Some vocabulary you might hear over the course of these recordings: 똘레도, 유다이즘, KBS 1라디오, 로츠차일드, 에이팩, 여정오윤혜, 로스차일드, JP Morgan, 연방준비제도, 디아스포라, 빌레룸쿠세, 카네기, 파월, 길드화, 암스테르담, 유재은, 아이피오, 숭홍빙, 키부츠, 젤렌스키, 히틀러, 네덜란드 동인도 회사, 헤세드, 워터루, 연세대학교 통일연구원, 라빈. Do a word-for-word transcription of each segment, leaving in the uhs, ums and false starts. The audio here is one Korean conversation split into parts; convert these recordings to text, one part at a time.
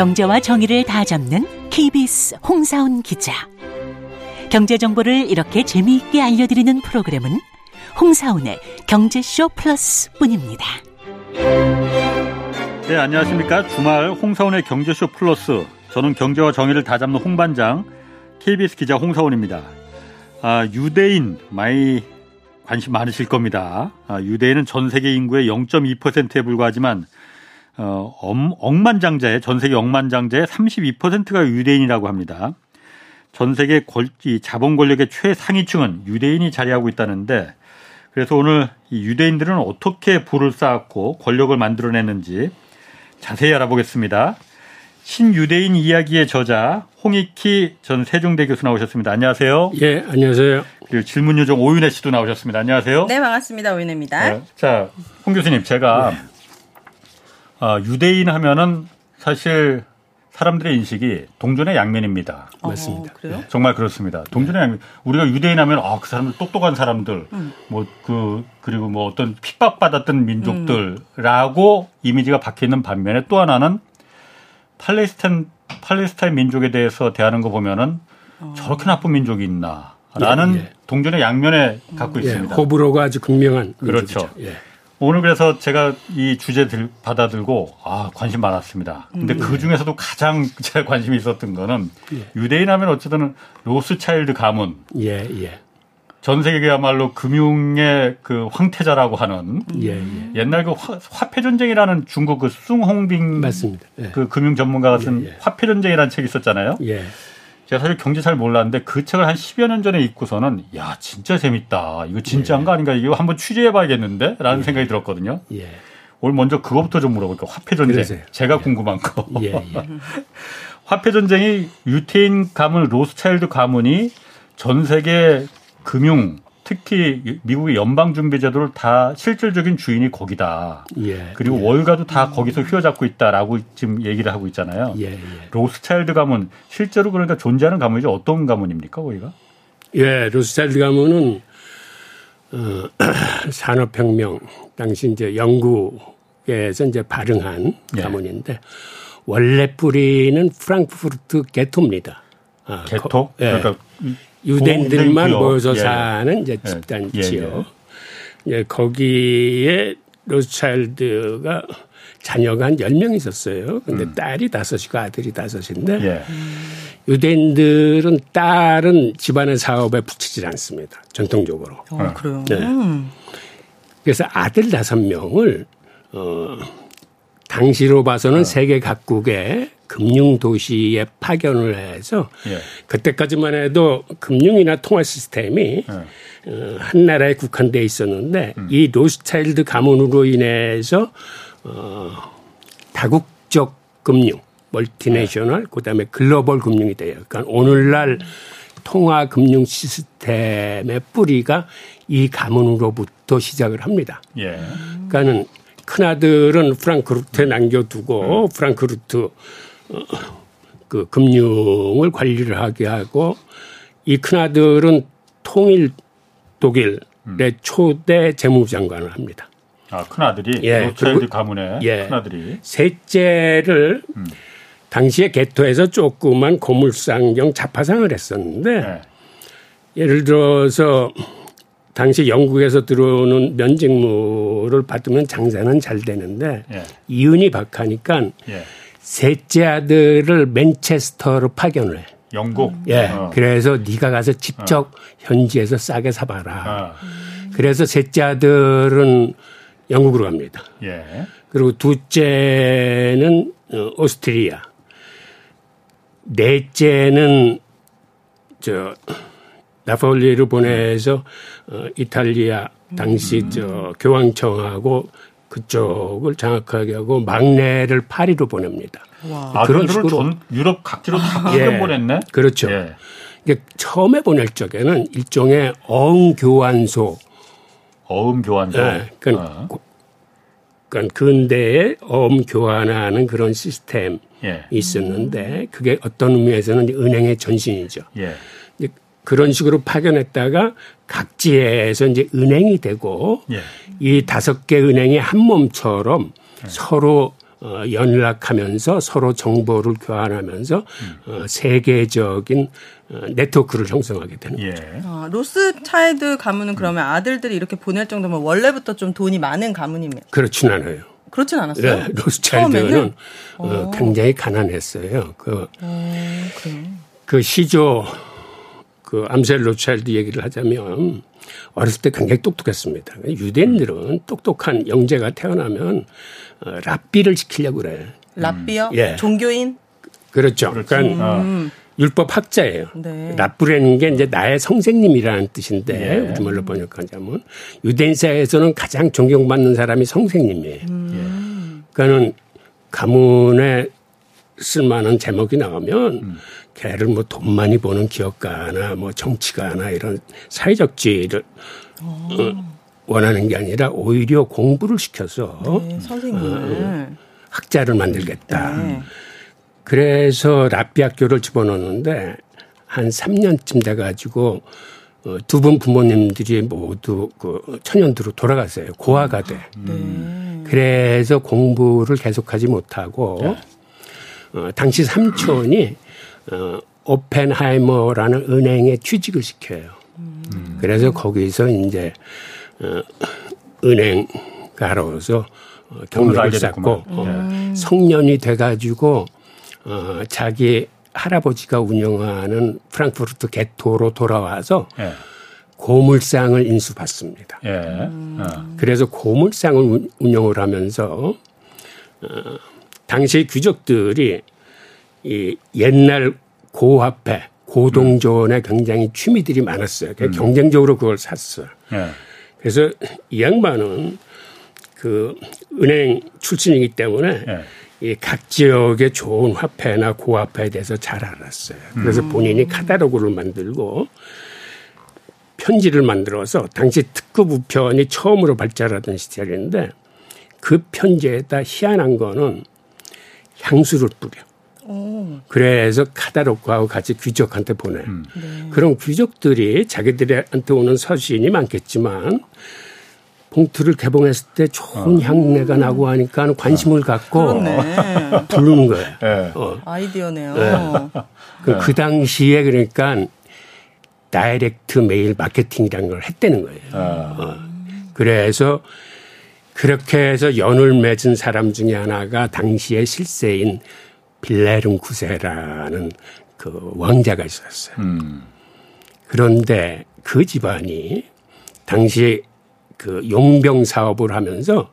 경제와 정의를 다 잡는 케이비에스 홍사훈 기자. 경제 정보를 이렇게 재미있게 알려드리는 프로그램은 홍사훈의 경제쇼 플러스뿐입니다. 네, 안녕하십니까. 주말 홍사훈의 경제쇼 플러스, 저는 경제와 정의를 다 잡는 홍반장 케이비에스 기자 홍사훈입니다. 아, 유대인 많이 관심 많으실 겁니다. 아, 유대인은 전 세계 인구의 영 점 이 퍼센트에 불과하지만 어, 엄, 억만장자의 전 세계 억만장자의 삼십이 퍼센트가 유대인이라고 합니다. 전 세계 권, 이 자본 권력의 최상위층은 유대인이 자리하고 있다는데, 그래서 오늘 이 유대인들은 어떻게 부를 쌓았고 권력을 만들어냈는지 자세히 알아보겠습니다. 신유대인 이야기의 저자 홍익희 전 세종대 교수 나오셨습니다. 안녕하세요. 예, 안녕하세요. 그리고 질문 요정 오윤혜 씨도 나오셨습니다. 안녕하세요. 네, 반갑습니다. 오윤혜입니다. 네, 자, 홍 교수님, 제가 네. 어, 유대인 하면은 사실 사람들의 인식이 동전의 양면입니다. 맞습니다. 어, 그래요? 정말 그렇습니다. 동전의 양면. 우리가 유대인 하면 아, 그 사람들 똑똑한 사람들, 음. 뭐 그 그리고 뭐 어떤 핍박받았던 민족들라고 음. 이미지가 박혀 있는 반면에, 또 하나는 팔레스타인 팔레스타인 민족에 대해서 대하는 거 보면은 어. 저렇게 나쁜 민족이 있나라는 예, 예. 동전의 양면에 음. 갖고 있습니다. 예, 호불호가 아주 극명한 민족이죠. 그렇죠. 예. 오늘 그래서 제가 이 주제 들, 받아들고 아, 관심 많았습니다. 근데 음, 그 중에서도 예. 가장 제가 관심이 있었던 거는 예. 유대인 하면 어쨌든 로스차일드 가문. 예, 예. 전 세계야말로 금융의 그 황태자라고 하는 예, 예. 옛날 그 화, 화폐 전쟁이라는 중국 그 숭홍빙 맞습니다. 예. 그 금융 전문가가 쓴 예, 예. 화폐 전쟁이라는 책이 있었잖아요. 예. 제가 사실 경제 잘 몰랐는데 그 책을 한 십여 년 전에 읽고서는 야, 진짜 재밌다. 이거 진짜인 거 아닌가? 이거 한번 취재해봐야겠는데? 라는 예. 생각이 들었거든요. 예. 오늘 먼저 그거부터 좀 물어볼게요. 화폐 전쟁. 제가 예. 궁금한 거. 예, 예. 화폐 전쟁이 유태인 가문, 로스차일드 가문이 전 세계 금융, 특히 미국의 연방준비제도를 다 실질적인 주인이 거기다. 예, 그리고 예. 월가도 다 거기서 휘어잡고 있다라고 지금 얘기를 하고 있잖아요. 예, 예. 로스차일드 가문, 실제로 그러니까 존재하는 가문이죠. 어떤 가문입니까, 거기가? 예, 로스차일드 가문은 어, 산업혁명 당시 이제 영국에서 이제 발흥한 예. 가문인데, 원래 뿌리는 프랑크푸르트 게토입니다. 아, 게토? 거, 예. 그러니까 유대인들만 모여서 예. 사는 이제 집단 예. 지역. 예. 예, 거기에 로스차일드가 자녀가 한 열 명 있었어요. 근데 음. 딸이 다섯이고 아들이 다섯인데 예. 유대인들은 딸은 집안의 사업에 붙이질 않습니다. 전통적으로. 어, 그래요. 네. 그래서 아들 다섯 명을 어, 당시로 봐서는 어. 세계 각국의 금융도시에 파견을 해서 예. 그때까지만 해도 금융이나 통화 시스템이 예. 한 나라에 국한되어 있었는데 음. 이 로스차일드 가문으로 인해서 어, 다국적 금융, 멀티내셔널, 예. 그다음에 글로벌 금융이 돼요. 그러니까 오늘날 통화 금융 시스템의 뿌리가 이 가문으로부터 시작을 합니다. 예. 그러니까는 큰아들은 프랑크푸르트에 남겨두고 음. 프랑크푸르트 그 금융을 관리를 하게 하고, 이 큰아들은 통일 독일의 음. 초대 재무장관을 합니다. 아, 큰아들이? 예, 로스차일드 가문의 예, 큰아들이. 셋째를 음. 당시에 게토에서 조그만 고물상경 자파상을 했었는데 네. 예를 들어서 당시 영국에서 들어오는 면직무를 받으면 장사는 잘 되는데 예. 이윤이 박하니까 예. 셋째 아들을 맨체스터로 파견을 해. 영국? 예. 어. 그래서 네가 가서 직접 어. 현지에서 싸게 사봐라. 어. 그래서 셋째 아들은 영국으로 갑니다. 예. 그리고 둘째는 오스트리아. 넷째는 저 나폴리로 보내서 어, 이탈리아 당시 음. 저 교황청하고 그쪽을 장악하게 하고, 막내를 파리로 보냅니다. 와. 그런 식으로 전 유럽 각지로 다 파견 예, 보냈네. 그렇죠. 예. 그러니까 처음에 보낼 적에는 일종의 어음 교환소. 어음 교환소. 예. 그러니까, 어. 그러니까 근대에 어음 교환하는 그런 시스템이 예. 있었는데 그게 어떤 의미에서는 은행의 전신이죠. 예. 그런 식으로 파견했다가 각지에서 이제 은행이 되고 예. 이 다섯 개 은행이 한 몸처럼 예. 서로 어, 연락하면서 서로 정보를 교환하면서 음. 어, 세계적인 어, 네트워크를 형성하게 되는 예. 거죠. 아, 로스차일드 가문은 그러면 음. 아들들이 이렇게 보낼 정도면 원래부터 좀 돈이 많은 가문입니다. 그렇진 않아요. 그렇진 않았어요? 네, 로스차일드는 어, 굉장히 가난했어요. 그, 아, 그 시조 그 암셀 로스차일드 얘기를 하자면 어렸을 때 굉장히 똑똑했습니다. 유대인들은 똑똑한 영재가 태어나면 랍비를 시키려고 그래. 랍비요? 예. 종교인? 그렇죠. 그렇지. 그러니까 음. 율법 학자예요. 네. 랍부라는 게 이제 나의 성생님이라는 뜻인데 네. 우리말로 번역하자면 유대인 사회에서는 가장 존경받는 사람이 성생님이에요. 음. 그러니까는 가문에 쓸만한 제목이 나오면 음. 걔를 뭐 돈 많이 버는 기업가나 뭐 정치가나 이런 사회적 지위를 어, 원하는 게 아니라 오히려 공부를 시켜서 네, 어, 학자를 만들겠다. 네. 그래서 랍비 학교를 집어넣었는데 한 삼 년쯤 돼가지고 어, 두 분 부모님들이 모두 그 천연두로 돌아갔어요. 고아가 돼. 네. 그래서 공부를 계속하지 못하고 네. 어, 당시 삼촌이 어, 오펜하이머라는 은행에 취직을 시켜요. 음. 그래서 거기서 이제 어, 은행가로서 어, 경력을 쌓고 어, 성년이 돼가지고 어, 자기 할아버지가 운영하는 프랑크푸르트 개토로 돌아와서 예. 고물상을 인수받습니다. 예. 음. 그래서 고물상을 운영을 하면서 어, 당시의 귀족들이 이 옛날 고화폐, 고동전에 음. 굉장히 취미들이 많았어요. 그러니까 음. 경쟁적으로 그걸 샀어요. 네. 그래서 이 양반은 그 은행 출신이기 때문에 네. 이 각 지역의 좋은 화폐나 고화폐에 대해서 잘 알았어요. 그래서 음. 본인이 카탈로그를 만들고 편지를 만들어서 당시 특급 우편이 처음으로 발달하던 시절인데 그 편지에다 희한한 거는 향수를 뿌려. 오. 그래서 카다로크하고 같이 귀족한테 보내요. 음. 네. 그럼 귀족들이 자기들한테 오는 서신이 많겠지만 봉투를 개봉했을 때 좋은 어. 향내가 음. 나고 하니까 관심을 어. 갖고 부르는 거예요. 네. 어. 아이디어네요. 네. 그, 네. 그 당시에 그러니까 다이렉트 메일 마케팅이라는 걸 했다는 거예요. 어. 어. 그래서 그렇게 해서 연을 맺은 사람 중에 하나가 당시의 실세인 빌레룸쿠세라는 그 왕자가 있었어요. 음. 그런데 그 집안이 당시 그 용병 사업을 하면서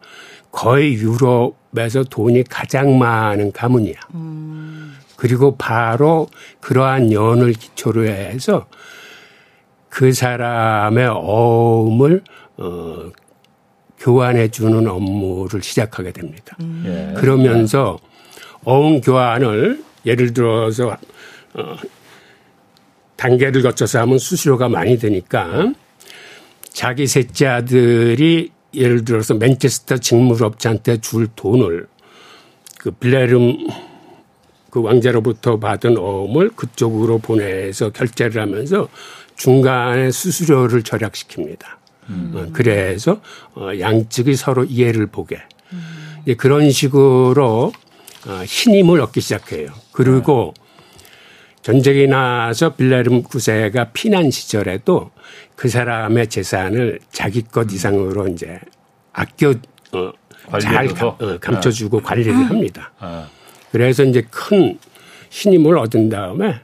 거의 유럽에서 돈이 가장 많은 가문이야. 음. 그리고 바로 그러한 연을 기초로 해서 그 사람의 어음을 어, 교환해 주는 업무를 시작하게 됩니다. 음. 예. 그러면서 어음 교환을 예를 들어서 어, 단계를 거쳐서 하면 수수료가 많이 드니까 자기 셋째 아들이 예를 들어서 맨체스터 직물업자한테 줄 돈을 그 빌레름 그 왕자로부터 받은 어음을 그쪽으로 보내서 결제를 하면서 중간에 수수료를 절약시킵니다. 음. 그래서 양측이 서로 이해를 보게 음. 그런 식으로 신임을 얻기 시작해요. 그리고 네. 전쟁이 나서 빌레룸 구세가 피난 시절에도 그 사람의 재산을 자기 것 이상으로 이제 아껴 어, 잘 감춰주고 네. 관리를 합니다. 네. 그래서 이제 큰 신임을 얻은 다음에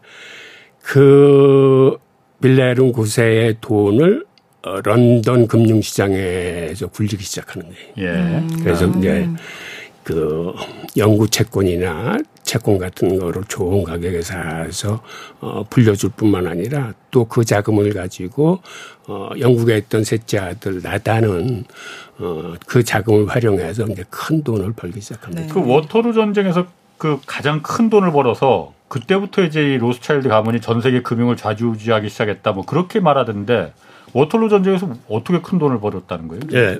그 빌레룸 구세의 돈을 어, 런던 금융시장에서 굴리기 시작하는 거예요. 예. 그래서 음. 이제 그 영구 채권이나 채권 같은 거를 좋은 가격에 사서 어, 불려줄 뿐만 아니라 또 그 자금을 가지고 어, 영국에 있던 셋째 아들 나단은 어, 그 자금을 활용해서 이제 큰 돈을 벌기 시작합니다. 네. 그 워터루 전쟁에서 그 가장 큰 돈을 벌어서 그때부터 이제 이 로스차일드 가문이 전 세계 금융을 좌지우지하기 시작했다. 뭐 그렇게 말하던데. 워털루 전쟁에서 어떻게 큰 돈을 벌었다는 거예요? 예.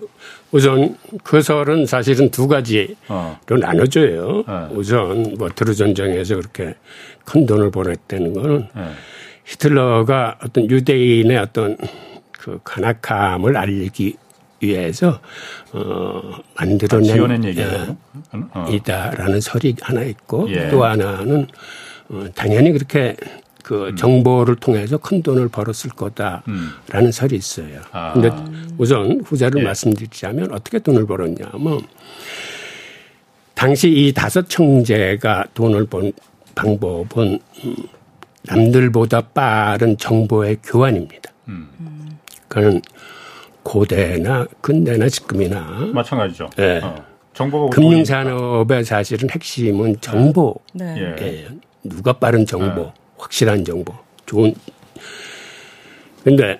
우선 그 설은 사실은 두 가지로 어. 나눠져요. 예. 우선 워털루 전쟁에서 그렇게 큰 돈을 벌었다는 거는 예. 히틀러가 어떤 유대인의 어떤 그 간악함을 알리기 위해서 어, 만들어낸 예, 어. 이다라는 설이 하나 있고 예. 또 하나는 어, 당연히 그렇게 그 음. 정보를 통해서 큰 돈을 벌었을 거다라는 음. 설이 있어요. 그런데 아. 우선 후자를 예. 말씀드리자면 어떻게 돈을 벌었냐 하면 당시 이 다섯 형제가 돈을 번 방법은 남들보다 빠른 정보의 교환입니다. 음. 그건 고대나 근대나 지금이나 마찬가지죠. 예. 어. 정보가 금융산업의 사실은 핵심은 정보. 네. 네. 예. 누가 빠른 정보, 네. 확실한 정보, 좋은. 그런데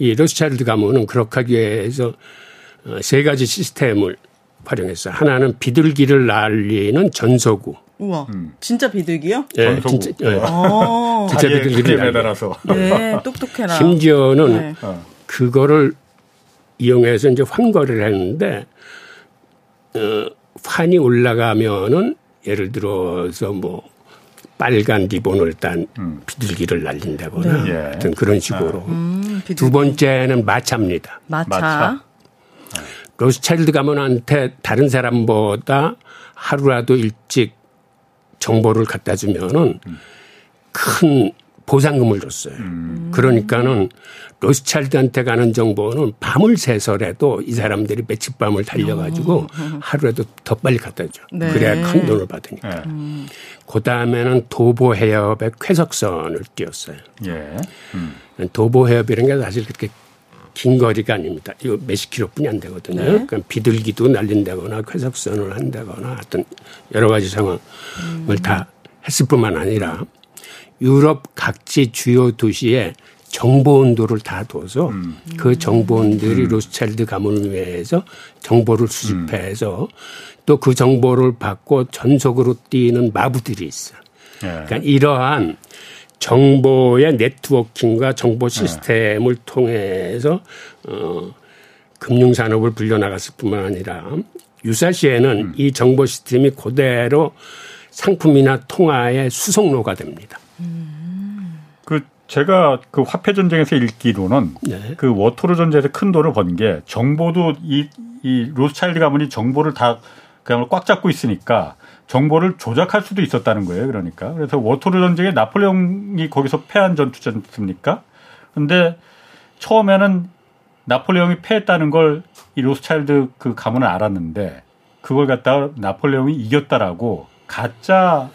이 로스차일드 가문은 그렇게 하기 위해서 세 가지 시스템을 활용했어요. 하나는 비둘기를 날리는 전서구. 우와, 음. 진짜 비둘기요? 예, 전소구. 진짜, 예. 아~ 진짜 비둘기를 매달아서. 네, 똑똑해라. 심지어는 네. 그거를 이용해서 이제 환거를 했는데 어, 환이 올라가면은 예를 들어서 뭐 빨간 리본을 딴 음. 비둘기를 날린다거나 네. 하여튼 그런 식으로. 아. 음, 두 번째는 마차입니다. 마차. 마차. 로스차일드 가문한테 다른 사람보다 하루라도 일찍 정보를 갖다 주면은 음. 큰 보상금을 줬어요. 음. 그러니까는 로스차일드한테 가는 정보는 밤을 새서라도 이 사람들이 며칠밤을 달려가지고 음. 하루라도 더 빨리 갖다 줘. 네. 그래야 큰 돈을 받으니까. 음. 그 다음에는 도보해협의 쾌적선을 띄웠어요. 예. 음. 도보해협이라는 게 사실 그렇게 긴 거리가 아닙니다. 이거 몇십 킬로뿐이 안 되거든요. 네. 그러니까 비둘기도 날린다거나 쾌적선을 한다거나 하여튼 여러 가지 상황을 음. 다 했을 뿐만 아니라 유럽 각지 주요 도시에 정보원들을 다 둬서 음. 그 정보원들이 음. 로스차일드 가문을 위해서 정보를 수집해서 음. 또 그 정보를 받고 전속으로 뛰는 마부들이 있어. 네. 그러니까 이러한 정보의 네트워킹과 정보 시스템을 네. 통해서 어, 금융산업을 불려나갔을 뿐만 아니라 유사시에는 음. 이 정보 시스템이 그대로 상품이나 통화의 수송로가 됩니다. 음. 그 제가 그 화폐 전쟁에서 읽기로는 네. 그 워터루 전쟁에서 큰 돈을 번 게 정보도 이, 이 로스차일드 가문이 정보를 다 그야말로 꽉 잡고 있으니까 정보를 조작할 수도 있었다는 거예요. 그러니까 그래서 워터루 전쟁에 나폴레옹이 거기서 패한 전투지 않습니까? 그런데 처음에는 나폴레옹이 패했다는 걸 이 로스차일드 그 가문은 알았는데 그걸 갖다 나폴레옹이 이겼다라고 가짜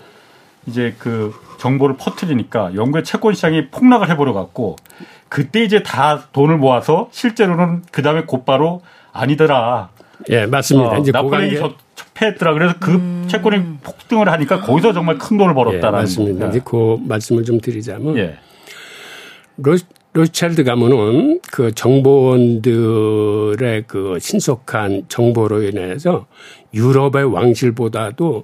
이제 그 정보를 퍼뜨리니까 영국의 채권 시장이 폭락을 해버려 갖고 그때 이제 다 돈을 모아서 실제로는 그 다음에 곧바로 아니더라. 예, 맞습니다. 어, 이제 나폴레옹이 저, 저 패했더라. 그래서 그 음. 채권이 폭등을 하니까 거기서 정말 큰 돈을 벌었다라는. 예, 맞습니다. 네. 이제 그 말씀을 좀 드리자면 예. 로스, 로스차일드 가문은 그 정보원들의 그 신속한 정보로 인해서 유럽의 왕실보다도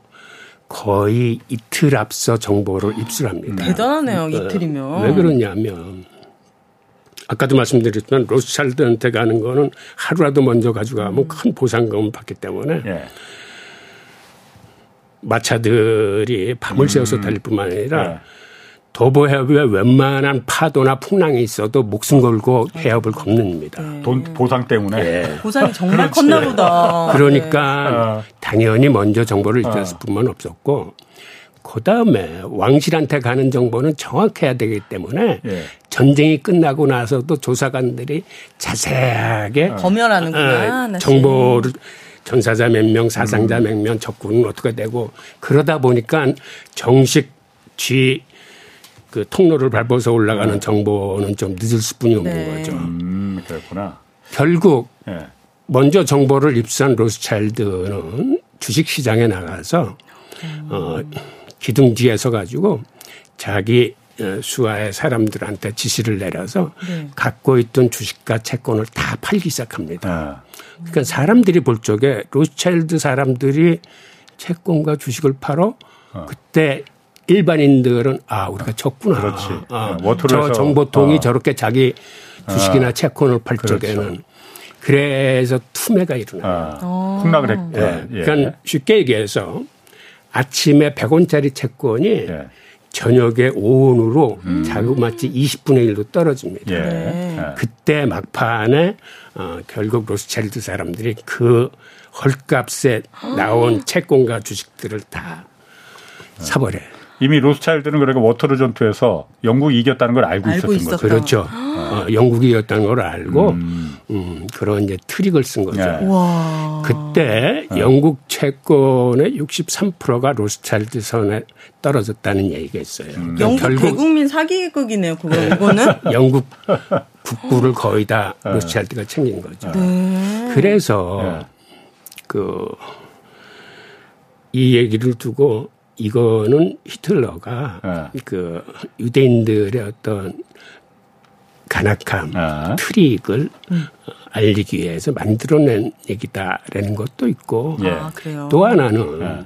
거의 이틀 앞서 정보를 입수합니다. 대단하네요. 그러니까 이틀이면. 왜 그러냐면 아까도 말씀드렸지만 로스차일드한테 가는 거는 하루라도 먼저 가져가면 음. 큰 보상금을 받기 때문에 예. 마차들이 밤을 새워서 음. 달릴 뿐만 아니라 예. 도보해협에 웬만한 파도나 풍랑이 있어도 목숨 걸고 해협을 걷는입니다. 네. 돈 보상 때문에. 네. 보상이 정말 컸나 보다. 그러니까 네. 당연히 먼저 정보를 입수했을 뿐만 없었고 그다음에 왕실한테 가는 정보는 정확해야 되기 때문에 네. 전쟁이 끝나고 나서도 조사관들이 자세하게 검열하는구나. 어, 정보를. 전사자 몇 명, 사상자 음. 몇 명, 적군은 어떻게 되고 그러다 보니까 정식 쥐. 그 통로를 밟아서 올라가는 정보는 좀 늦을 수뿐이 없는 네. 거죠. 음, 그렇구나. 결국 네. 먼저 정보를 입수한 로스차일드는 주식시장에 나가서 음. 어, 기둥지에 서가지고 자기 수하의 사람들한테 지시를 내려서 네. 갖고 있던 주식과 채권을 다 팔기 시작합니다. 아. 그러니까 사람들이 볼 적에 로스차일드 사람들이 채권과 주식을 팔어 아. 그때 일반인들은 아 우리가 졌구나. 그렇지. 아, 저 정보통이 아. 저렇게 자기 주식이나 아. 채권을 팔 그렇죠. 적에는 그래서 투매가 일어나요. 아. 폭락을 했고. 네. 예. 그러니까 쉽게 얘기해서 아침에 백 원짜리 채권이 예. 저녁에 오온으로 음. 자국마치 이십분의 일로 떨어집니다. 예. 그때 막판에 어, 결국 로스차일드 사람들이 그 헐값에 나온 채권과 주식들을 다 사버려요. 이미 로스차일드는 그러니까 워터루 전투에서 영국이 이겼다는 걸 알고, 알고 있었던 거죠. 그렇죠. 어, 영국이 이겼다는 걸 알고 음. 음, 그런 이제 트릭을 쓴 거죠. 예. 와. 그때 어. 영국 채권의 육십삼 퍼센트가 로스차일드 선에 떨어졌다는 얘기가 있어요. 음. 영국 결국 대국민 사기극이네요. 그거 이거는 영국 국부를 거의 다 로스차일드가 챙긴 거죠. 네. 그래서 예. 그 이 얘기를 두고. 이거는 히틀러가 네. 그 유대인들의 어떤 간악함, 네. 트릭을 음. 알리기 위해서 만들어낸 얘기다라는 것도 있고 네. 아, 그래요? 또 하나는 네.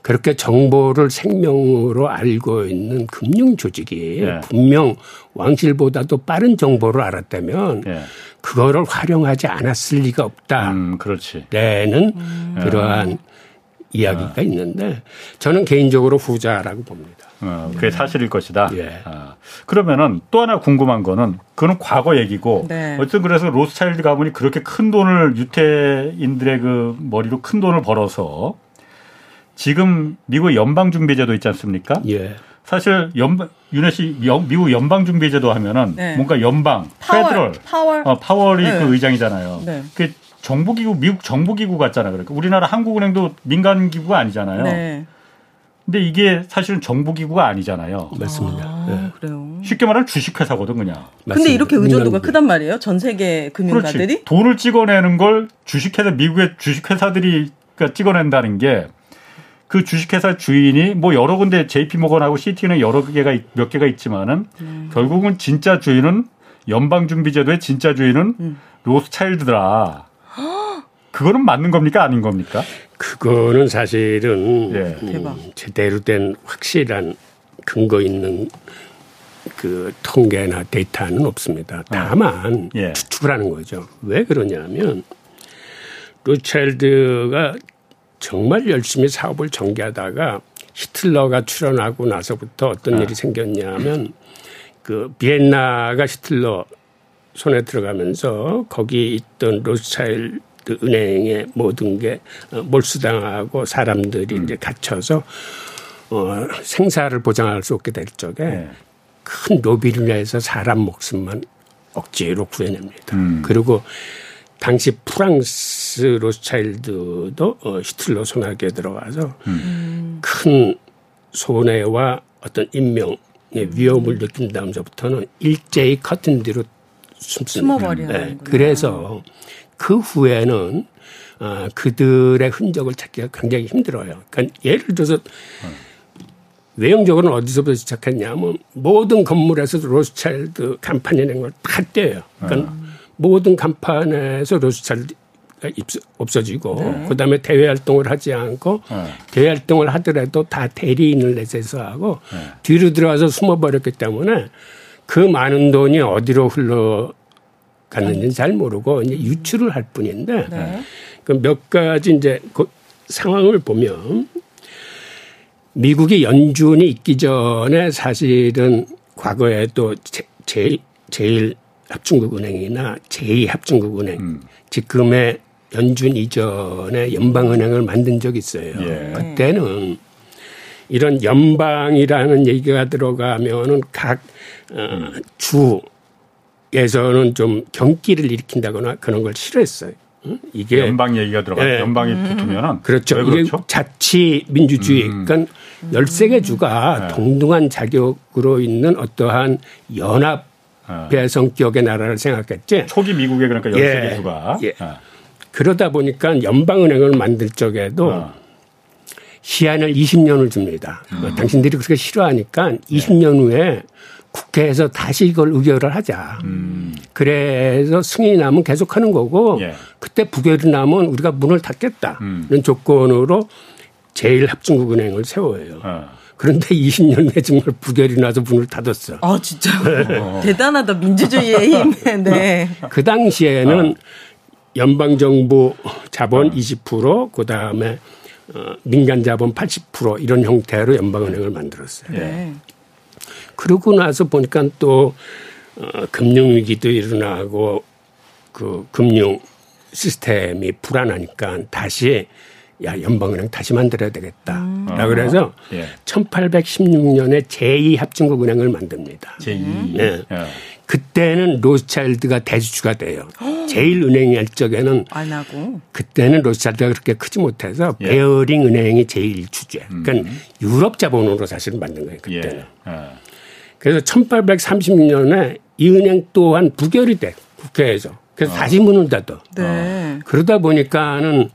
그렇게 정보를 생명으로 알고 있는 금융조직이 네. 분명 왕실보다도 빠른 정보를 알았다면 네. 그거를 활용하지 않았을 리가 없다. 음, 그렇지. 라는 음. 그러한 이야기가 아. 있는데 저는 개인적으로 후자라고 봅니다. 어, 그게 네. 사실일 것이다. 예. 아, 그러면은 또 하나 궁금한 거는 그건 과거 얘기고 네. 어쨌든 그래서 로스차일드 가문이 그렇게 큰 돈을 유태인들의 그 머리로 큰 돈을 벌어서 지금 미국 연방준비제도 있지 않습니까? 예. 사실 연방 윤혜 씨 미국 연방준비제도 하면은 네. 뭔가 연방, 페더럴, 파월, 파월. 어, 파월이 네. 그 의장이잖아요. 네. 그 정부기구, 미국 정부기구 같잖아요. 그러니까 우리나라 한국은행도 민간기구가 아니잖아요. 네. 근데 이게 사실은 정부기구가 아니잖아요. 맞습니다. 아, 네. 그래요. 쉽게 말하면 주식회사거든, 그냥. 맞습니다. 근데 이렇게 의존도가 크단 말이에요? 전 세계 금융가들이? 그렇지. 돈을 찍어내는 걸 주식회사, 미국의 주식회사들이 찍어낸다는 게 그 주식회사 주인이 뭐 여러 군데 제이피 모건하고 씨티는 여러 개가, 몇 개가 있지만은 음. 결국은 진짜 주인은 연방준비제도의 진짜 주인은 음. 로스차일드더라. 그거는 맞는 겁니까? 아닌 겁니까? 그거는 사실은 예. 음, 제대로 된 확실한 근거 있는 그 통계나 데이터는 없습니다. 다만 예. 추측을 하는 거죠. 왜 그러냐면 로스차일드가 정말 열심히 사업을 전개하다가 히틀러가 출현하고 나서부터 어떤 아. 일이 생겼냐면 그 비엔나가 히틀러 손에 들어가면서 거기 있던 로스차일드 그 은행의 모든 게 몰수당하고 사람들이 음. 이제 갇혀서 어, 생사를 보장할 수 없게 될 적에 네. 큰 로비를 해서 사람 목숨만 억지로 구해냅니다. 음. 그리고 당시 프랑스 로스차일드도 어, 히틀러 손아귀에 들어가서 음. 큰 손해와 어떤 인명의 위험을 느낀 다음서부터는 일제히 커튼 뒤로 숨습니다. 숨어버리는구나. 네. 그래서 그 후에는 어, 그들의 흔적을 찾기가 굉장히 힘들어요. 그러니까 예를 들어서 음. 외형적으로는 어디서부터 시작했냐면 모든 건물에서 로스차일드 간판이 낸 걸 다 떼요. 그러니까 음. 모든 간판에서 로스차일드가 없어지고 네. 그다음에 대외활동을 하지 않고 음. 대외활동을 하더라도 다 대리인을 내세서 하고 음. 뒤로 들어와서 숨어버렸기 때문에 그 많은 돈이 어디로 흘러 갔는지는 잘 모르고 이제 유출을 할 뿐인데 네. 그 몇 가지 이제 그 상황을 보면 미국이 연준이 있기 전에 사실은 과거에도 제일, 제일 합중국은행이나 제이 합중국은행 음. 지금의 연준 이전에 연방은행을 만든 적이 있어요. 예. 그때는 이런 연방이라는 얘기가 들어가면은 각 어, 주 에서는 좀 경기를 일으킨다거나 그런 걸 싫어했어요. 응? 이게 연방 얘기가 들어가. 네. 연방이 음. 붙으면은 그렇죠. 이게 그렇죠? 자치 민주주의. 음. 그러니까 열세 개 주가 네. 동등한 자격으로 있는 어떠한 연합의 네. 성격의 나라를 생각했지. 초기 미국에 그러니까 열세 개 예. 주가. 예. 네. 그러다 보니까 연방은행을 만들 적에도 네. 시한을 이십 년을 줍니다. 음. 당신들이 그렇게 싫어하니까 네. 이십 년 후에 국회에서 다시 이걸 의결을 하자. 음. 그래서 승인이 나면 계속하는 거고 예. 그때 부결이 나면 우리가 문을 닫겠다는 음. 조건으로 제일 합중국은행을 세워요. 아. 그런데 이십 년 후에 정말 부결이 나서 문을 닫았어. 아 진짜 네. 대단하다 민주주의의 힘에. 네. 그 당시에는 연방정부 자본 아. 이십 퍼센트 그다음에 민간 자본 팔십 퍼센트 이런 형태로 연방은행을 만들었어요. 네. 그러고 나서 보니까 또 어, 금융위기도 일어나고 그 금융 시스템이 불안하니까 다시 야 연방은행 다시 만들어야 되겠다. 음. 라 그래서 예. 천팔백십육 년에 제이 합중국은행을 만듭니다. 제이. 네. 예. 그때는 로스차일드가 대주주가 돼요. 오. 제일 은행이 할 적에는 안 하고. 그때는 로스차일드가 그렇게 크지 못해서 예. 베어링 은행이 제일 주주예요. 그러니까 음. 유럽 자본으로 사실 만든 거예요. 그때는. 예. 아. 그래서 천팔백삼십 년에 이 은행 또한 부결이 돼 국회에서. 그래서 어. 다시 문을 닫아. 네. 그러다 보니까는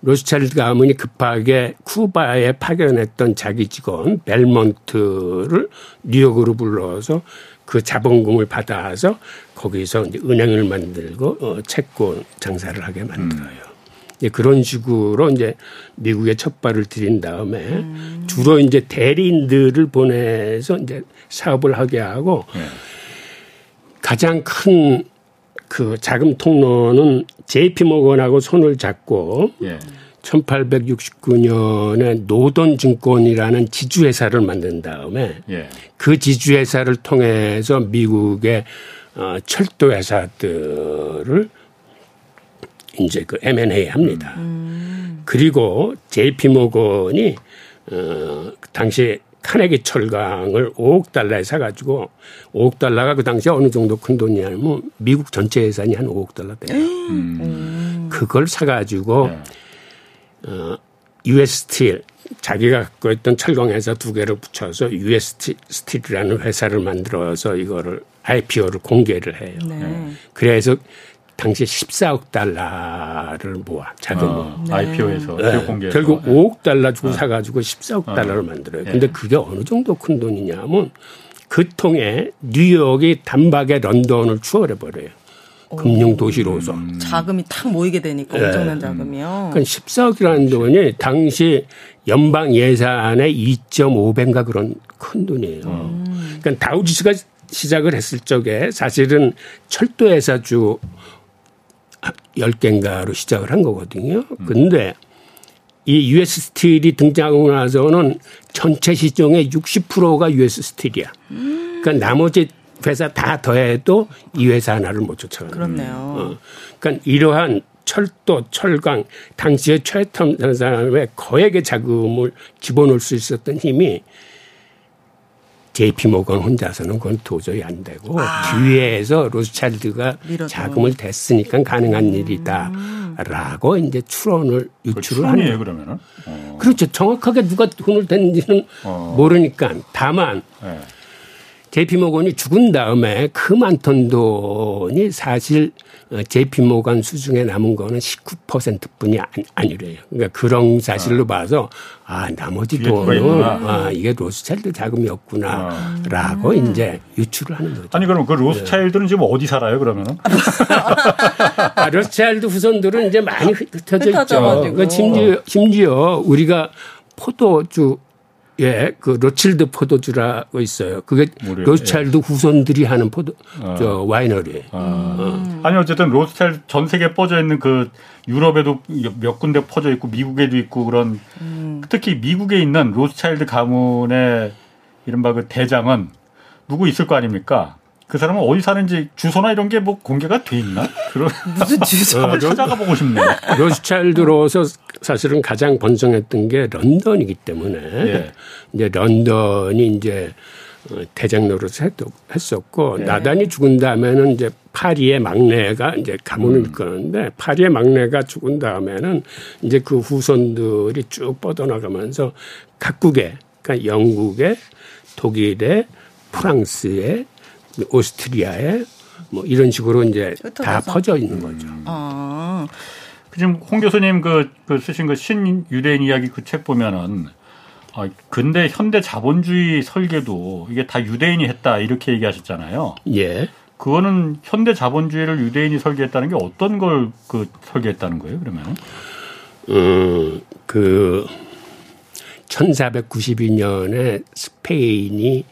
로스차일드 가문이 급하게 쿠바에 파견했던 자기 직원 벨몬트를 뉴욕으로 불러서 그 자본금을 받아서 거기서 이제 은행을 만들고 채권 장사를 하게 만들어요. 음. 이제 그런 식으로 이제 미국에 첫 발을 들인 다음에 음. 주로 이제 대리인들을 보내서 이제 사업을 하게 하고 네. 가장 큰 그 자금 통로는 제이피 모건하고 손을 잡고 예. 천팔백육십구 년에 노던증권이라는 지주회사를 만든 다음에 예. 그 지주회사를 통해서 미국의 철도회사들을 이제 그 엠 앤 에이 합니다. 음. 그리고 제이피 모건이 어, 당시 카네기 철강을 오억 달러에 사가지고 오억 달러가 그 당시에 어느 정도 큰 돈이냐면 미국 전체 예산이 한 오억 달러 돼요. 음. 그걸 사가지고 네. 어, 유에스 Steel 자기가 갖고 있던 철강 회사 두 개를 붙여서 유에스 Steel이라는 회사를 만들어서 이거를 아이피오를 공개를 해요. 네. 그래서 당시 십사억 달러를 모아 자금을 어, 네. 아이피오에서 네. 공개해서. 결국 오억 달러 주고 어. 사가지고 십사억 달러를 어. 만들어요. 그런데 네. 그게 어느 정도 큰 돈이냐면 그 통에 뉴욕이 단박에 런던을 추월해버려요. 오. 금융도시로서. 음. 자금이 탁 모이게 되니까 네. 엄청난 자금이요. 그러니까 십사억이라는 돈이 당시 연방 예산의 이점오 배인가 그런 큰 돈이에요. 음. 그러니까 다우지수가 시작을 했을 적에 사실은 철도회사주 열 개인가로 시작을 한 거거든요. 그런데 음. 이 유에스 스틸이 등장하고 나서는 전체 시종의 육십 퍼센트가 유에스 스틸이야. 음. 그러니까 나머지 회사 다 더해도 이 회사 하나를 못 쫓아가는 거예요. 그렇네요. 어. 그러니까 이러한 철도, 철강 당시의 최첨단 산업의 거액의 자금을 집어넣을 수 있었던 힘이 제이피 모건 혼자서는 그건 도저히 안 되고 아. 뒤에서 로스차일드가 밀어줘. 자금을 댔으니까 가능한 음. 일이다라고 이제 추론을 유출을 하는 거예요. 그러면은 어. 그렇죠. 정확하게 누가 돈을 댔는지는 어. 모르니까 다만 네. 제이피 모건이 죽은 다음에 그 많던 돈이 사실 제이피 모건 수중에 남은 거는 십구 퍼센트뿐이 아니래요. 그러니까 그런 사실로 어. 봐서 아 나머지 돈은 아, 이게 로스차일드 자금이었구나라고 어. 이제 유추를 하는 거죠. 아니 그럼 그 로스차일드는 네. 지금 어디 살아요 그러면? 아, 로스차일드 후손들은 이제 많이 흩어져 있죠. 그 심지어, 심지어 우리가 포도주 예, 그 로츠차일드 포도주라고 있어요. 그게 로츠차일드 예. 후손들이 하는 포도 어. 저 와이너리. 아. 음. 아니 어쨌든 로츠차일드 전 세계에 퍼져 있는 그 유럽에도 몇 군데 퍼져 있고 미국에도 있고 그런 음. 특히 미국에 있는 로츠차일드 가문의 이른바 그 대장은 누구 있을 거 아닙니까? 그 사람은 어디 사는지 주소나 이런 게 뭐 공개가 돼 있나? 그런 무슨 주소를 찾아가 보고 싶네요. 로스차일드로서 사실은 가장 번성했던 게 런던이기 때문에 예. 이제 런던이 이제 대장 노릇을 했었고 예. 나단이 죽은 다음에는 이제 파리의 막내가 이제 가문을 이끄는데 음. 파리의 막내가 죽은 다음에는 이제 그 후손들이 쭉 뻗어나가면서 각국에 그러니까 영국에 독일에 프랑스에 오스트리아에 뭐 이런 식으로 이제 다 퍼져 있는 거죠. 음. 아. 지금 홍 교수님 그, 그 쓰신 그 신유대인 이야기 그 책 보면은 아, 근데 현대 자본주의 설계도 이게 다 유대인이 했다 이렇게 얘기하셨잖아요. 예. 그거는 현대 자본주의를 유대인이 설계했다는 게 어떤 걸 그 설계했다는 거예요, 그러면? 음, 그 천사백구십이 년에 스페인이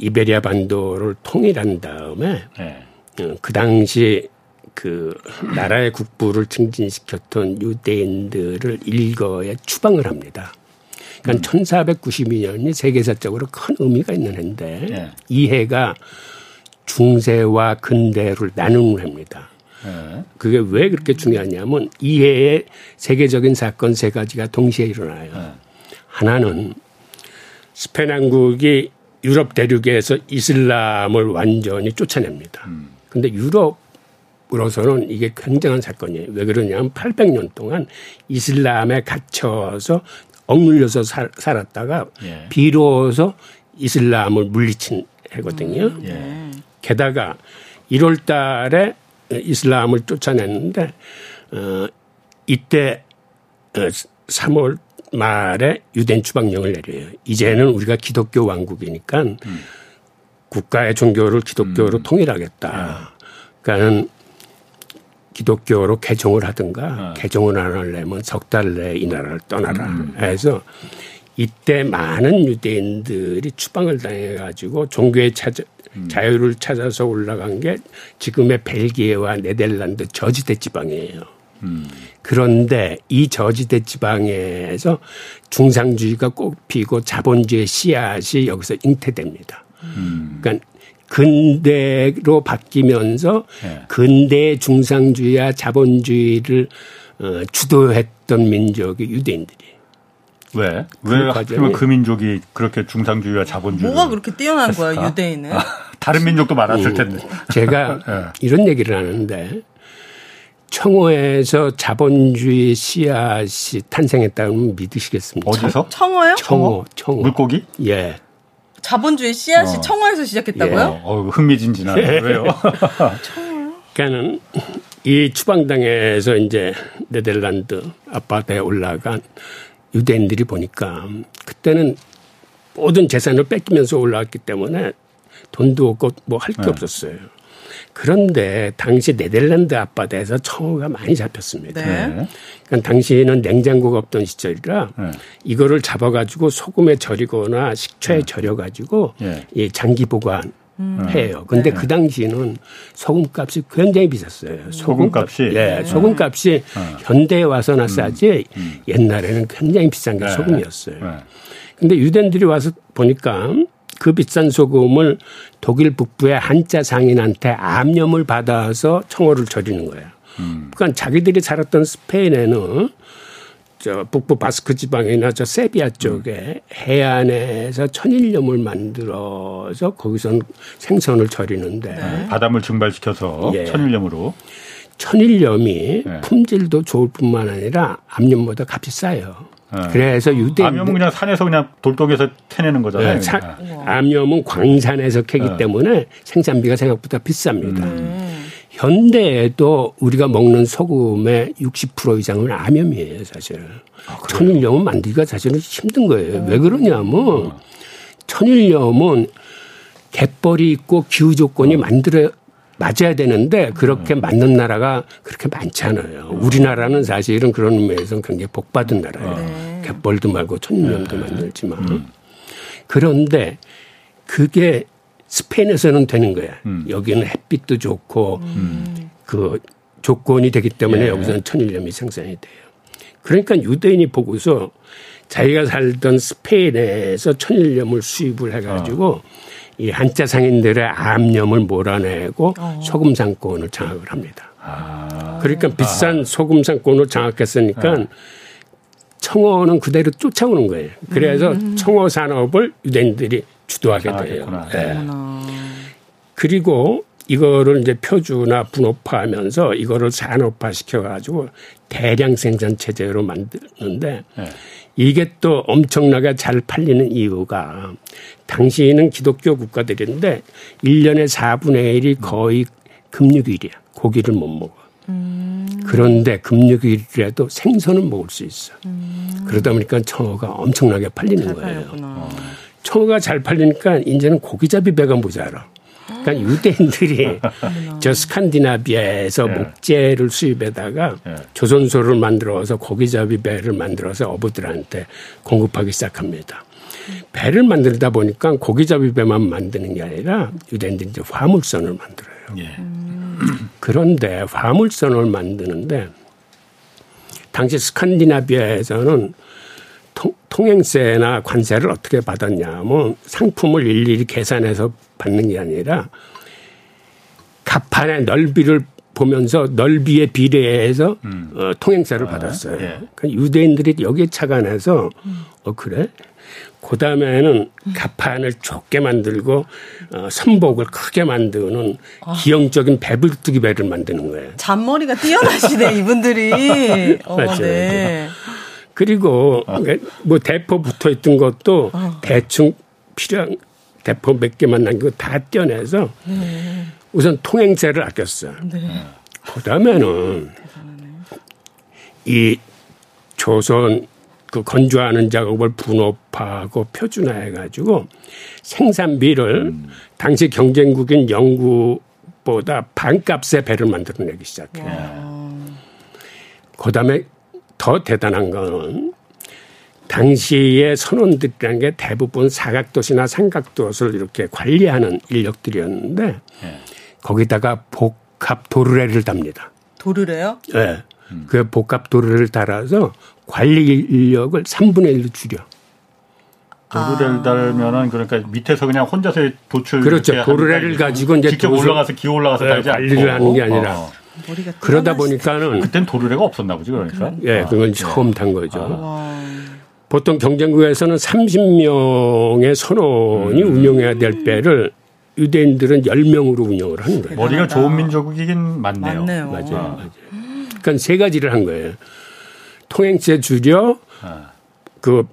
이베리아 반도를 통일한 다음에 네. 그 당시 그 나라의 국부를 증진시켰던 유대인들을 일거에 추방을 합니다. 그러니까 음. 천사백구십이 년이 세계사적으로 큰 의미가 있는 해인데 네. 이 해가 중세와 근대를 나누는 해입니다. 네. 그게 왜 그렇게 중요하냐면 이 해에 세계적인 사건 세 가지가 동시에 일어나요. 네. 하나는 스페인 왕국이 유럽 대륙에서 이슬람을 완전히 쫓아냅니다. 그런데 음. 유럽으로서는 이게 굉장한 사건이에요. 왜 그러냐면 팔백 년 동안 이슬람에 갇혀서 억눌려서 살, 살았다가 예. 비로소 이슬람을 물리친 해거든요. 음. 예. 게다가 일월 달에 이슬람을 쫓아냈는데 어, 이때 삼월 말에 유대인 추방령을 내려요. 이제는 우리가 기독교 왕국이니까 음. 국가의 종교를 기독교로 음. 통일하겠다. 그러니까는 기독교로 개종을 하든가 어. 개종을 안 하려면 석 달 내에 이 나라를 떠나라. 음. 해서 이때 많은 유대인들이 추방을 당해가지고 종교의 찾아, 음. 자유를 찾아서 올라간 게 지금의 벨기에와 네덜란드 저지대 지방이에요. 음. 그런데 이 저지대 지방에서 중상주의가 꽃피고 자본주의 씨앗이 여기서 잉태됩니다. 음. 그러니까 근대로 바뀌면서 네. 근대 중상주의와 자본주의를 어, 주도했던 민족이 유대인들이에요. 왜? 그 왜 하필 그 민족이 그렇게 중상주의와 자본주의? 뭐가 그렇게 뛰어난 했을까? 거야 유대인은? 아, 다른 민족도 많았을 음, 텐데. 제가 네. 이런 얘기를 하는데. 청어에서 자본주의 씨앗이 탄생했다면 믿으시겠습니까? 어디서? 청어요? 청어, 청어. 물고기? 예. 자본주의 씨앗이 어. 청어에서 시작했다고요? 예. 어, 흥미진진하네요. 왜요? 청어요? 그러니까는 이 추방당에서 이제 네덜란드 아파트에 올라간 유대인들이 보니까 그때는 모든 재산을 뺏기면서 올라왔기 때문에 돈도 없고 뭐 할 게 네. 없었어요. 그런데 당시 네덜란드 앞바다에서 청어가 많이 잡혔습니다. 네. 그러니까 당시에는 냉장고가 없던 시절이라 네. 이거를 잡아가지고 소금에 절이거나 식초에 네. 절여가지고 네. 이 장기 보관해요. 음. 그런데 네. 그 당시에는 소금값이 굉장히 비쌌어요. 소금값이? 네. 네. 소금값이 네. 현대에 와서나 싸지 음. 옛날에는 굉장히 비싼 게 네. 소금이었어요. 그런데 네. 유대인들이 와서 보니까 그 비싼 소금을 독일 북부의 한자 상인한테 암염을 받아서 청어를 절이는 거야. 음. 그러니까 자기들이 살았던 스페인에는 저 북부 바스크 지방이나 저 세비야 쪽에 음. 해안에서 천일염을 만들어서 거기서 생선을 절이는데 네. 바닷물 증발시켜서 예. 천일염으로. 천일염이 네. 품질도 좋을 뿐만 아니라 암염보다 값이 싸요. 네. 그래서 유대인 암염은 그냥 산에서 그냥 돌독에서 캐내는 거잖아요. 네. 사, 암염은 광산에서 캐기 네. 때문에 생산비가 생각보다 비쌉니다. 음. 현대에도 우리가 먹는 소금의 육십 퍼센트 이상은 암염이에요, 사실. 아, 천일염은 만들기가 사실은 힘든 거예요. 음. 왜 그러냐면 천일염은 갯벌이 있고 기후 조건이 어. 만들어 맞아야 되는데 그렇게 맞는 나라가 그렇게 많잖아요. 우리나라는 사실은 그런 의미에서는 굉장히 복받은 나라예요. 네. 갯벌도 말고 천일염도 만들지만. 음. 그런데 그게 스페인에서는 되는 거야. 음. 여기는 햇빛도 좋고 음. 그 조건이 되기 때문에 예. 여기서는 천일염이 생산이 돼요. 그러니까 유대인이 보고서 자기가 살던 스페인에서 천일염을 수입을 해가지고 어. 이 한자 상인들의 암염을 몰아내고 어. 소금 상권을 장악을 합니다. 아. 그러니까 비싼 아. 소금 상권을 장악했으니까 아. 청어는 그대로 쫓아오는 거예요. 그래서 음. 청어 산업을 유대인들이 주도하게 돼요. 네. 그리고 이거를 이제 표준화 분업화하면서 이거를 산업화 시켜가지고 대량 생산 체제로 만드는데 네. 이게 또 엄청나게 잘 팔리는 이유가 당시에는 기독교 국가들인데 일 년에 사분의 일이 거의 금육일이야. 고기를 못 먹어. 음. 그런데 금육일이라도 생선은 먹을 수 있어. 음. 그러다 보니까 청어가 엄청나게 팔리는 거예요. 어. 청어가 잘 팔리니까 이제는 고기잡이 배가 모자라. 그러니까 유대인들이 저 스칸디나비아에서 예. 목재를 수입에다가 예. 조선소를 만들어서 고기잡이 배를 만들어서 어부들한테 공급하기 시작합니다. 배를 만들다 보니까 고기잡이 배만 만드는 게 아니라 유대인들이 이제 화물선을 만들어요. 예. 그런데 화물선을 만드는데 당시 스칸디나비아에서는 통, 통행세나 관세를 어떻게 받았냐 뭐 상품을 일일이 계산해서 받는 게 아니라 갑판의 넓이를 보면서 넓이에 비례해서 음. 어, 통행세를 아, 받았어요. 예. 그러니까 유대인들이 여기에 착안해서 음. 어 그래? 그 다음에는 갑판을 좁게 만들고 어, 선복을 크게 만드는 아. 기형적인 배불뚝이 배를 만드는 거예요. 잔머리가 뛰어나시네 이분들이. 어, 맞아요. 네. 그리고 아. 뭐 대포 붙어있던 것도 아. 대충 필요한 대포 몇 개만 남기고 다 떼어내서 네. 우선 통행세를 아꼈어요. 네. 그 다음에는 이 조선 그 건조하는 작업을 분업하고 표준화해가지고 생산비를 음. 당시 경쟁국인 영국보다 반값의 배를 만들어내기 시작해요. 그 다음에 더 대단한 거는 당시의 선원들이라는 게 대부분 사각도시나 삼각도시를 이렇게 관리하는 인력들이었는데 네. 거기다가 복합 도르래를 답니다. 도르래요? 네. 음. 그 복합 도르래를 달아서 관리 인력을 삼분의 일로 줄여. 도르래를 달면은 그러니까 밑에서 그냥 혼자서 도출. 그렇죠. 도르래를 가지고 이제 직접 올라가서 기어 올라가서 달지 않고 관리를 하는 게 아니라. 어. 그러다 보니까는 그땐 도르래가 없었나 보지 그러니까. 예, 아, 그건 네. 처음 탄 거죠. 아. 보통 경쟁국에서는 삼십 명의 선원이 음. 운영해야 될 배를 유대인들은 열 명으로 운영을 하는 거예요. 머리가 좋은 민족이긴 맞네요. 맞네요. 맞아요. 아. 맞아요. 그러니까 세 가지를 한 거예요. 통행세 줄여, 아. 그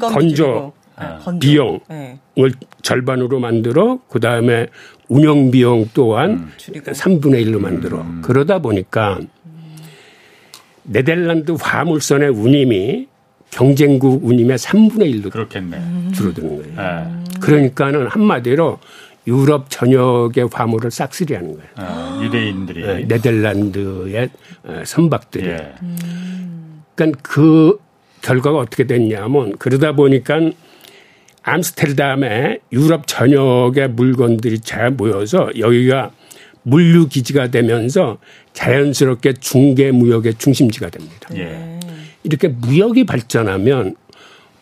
건조 아. 비용을 네. 절반으로 만들어, 그 다음에 운영 비용 또한 음. 삼분의 일로 만들어. 음. 그러다 보니까 네덜란드 화물선의 운임이 경쟁국 운임의 삼분의 일로 그렇겠네. 줄어드는 거예요. 음. 그러니까는 한마디로 유럽 전역의 화물을 싹쓸이 하는 거예요. 아, 유대인들이. 네, 네덜란드의 선박들이. 예. 그러니까 그 결과가 어떻게 됐냐면 그러다 보니까 암스테르담에 유럽 전역의 물건들이 잘 모여서 여기가 물류기지가 되면서 자연스럽게 중개무역의 중심지가 됩니다. 예. 이렇게 무역이 발전하면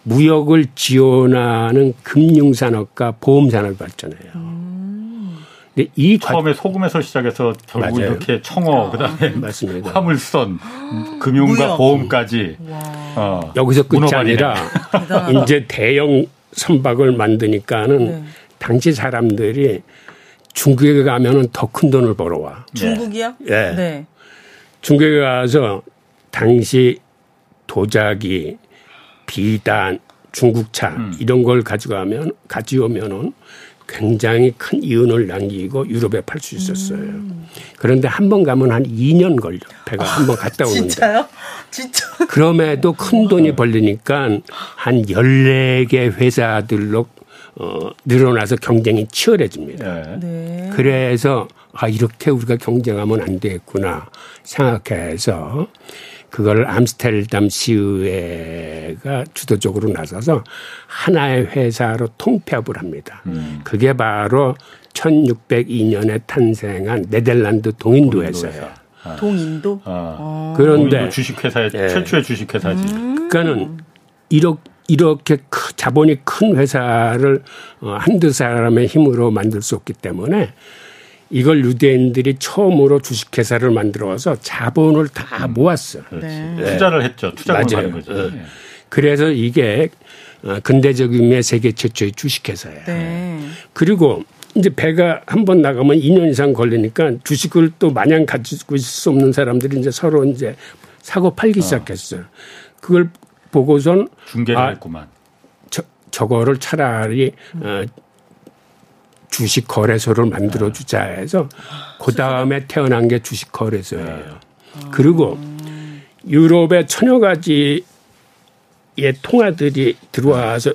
무역을 지원하는 금융산업과 보험산업이 발전해요. 음. 근데 이 처음에 과... 소금에서 시작해서 결국 이렇게 청어, 아. 그다음에 맞습니다. 화물선, 금융과 무역. 보험까지. 어, 여기서 끝이 문어발이네. 아니라 이제 대형 선박을 만드니까는 네. 당시 사람들이 중국에 가면은 더 큰 돈을 벌어와. 중국이요? 예. 네. 네. 중국에 가서 당시 도자기, 비단, 중국차 음. 이런 걸 가져가면 가져오면은 굉장히 큰 이윤을 남기고 유럽에 팔 수 있었어요. 음. 그런데 한 번 가면 한 이 년 걸려. 배가 아, 한 번 갔다 오는데. 진짜요? 진짜. 그럼에도 큰 돈이 벌리니까 한 열네 개 회사들로 어, 늘어나서 경쟁이 치열해집니다. 네. 네. 그래서 아 이렇게 우리가 경쟁하면 안 되겠구나 생각해서. 그걸 암스테르담 시의회가 주도적으로 나서서 하나의 회사로 통폐합을 합니다. 음. 그게 바로 천육백이 년에 탄생한 네덜란드 동인도 회사예요. 아. 동인도? 아. 그런데 동인도 주식회사의 예. 최초의 주식회사지. 음. 그러니까는 이렇게, 이렇게 자본이 큰 회사를 한두 사람의 힘으로 만들 수 없기 때문에 이걸 유대인들이 처음으로 주식회사를 만들어서 자본을 다 음, 모았어요. 네. 투자를 했죠. 투자를 하는 거죠. 네. 그래서 이게 근대적 의미의 세계 최초의 주식회사예요. 네. 그리고 이제 배가 한 번 나가면 이 년 이상 걸리니까 주식을 또 마냥 가지고 있을 수 없는 사람들이 이제 서로 이제 사고 팔기 어. 시작했어요. 그걸 보고선 중개를 아, 했구만. 저, 저거를 차라리 음. 어, 주식 거래소를 만들어 주자 해서 그 다음에 태어난 게 주식 거래소예요. 그리고 유럽의 천여 가지의 통화들이 들어와서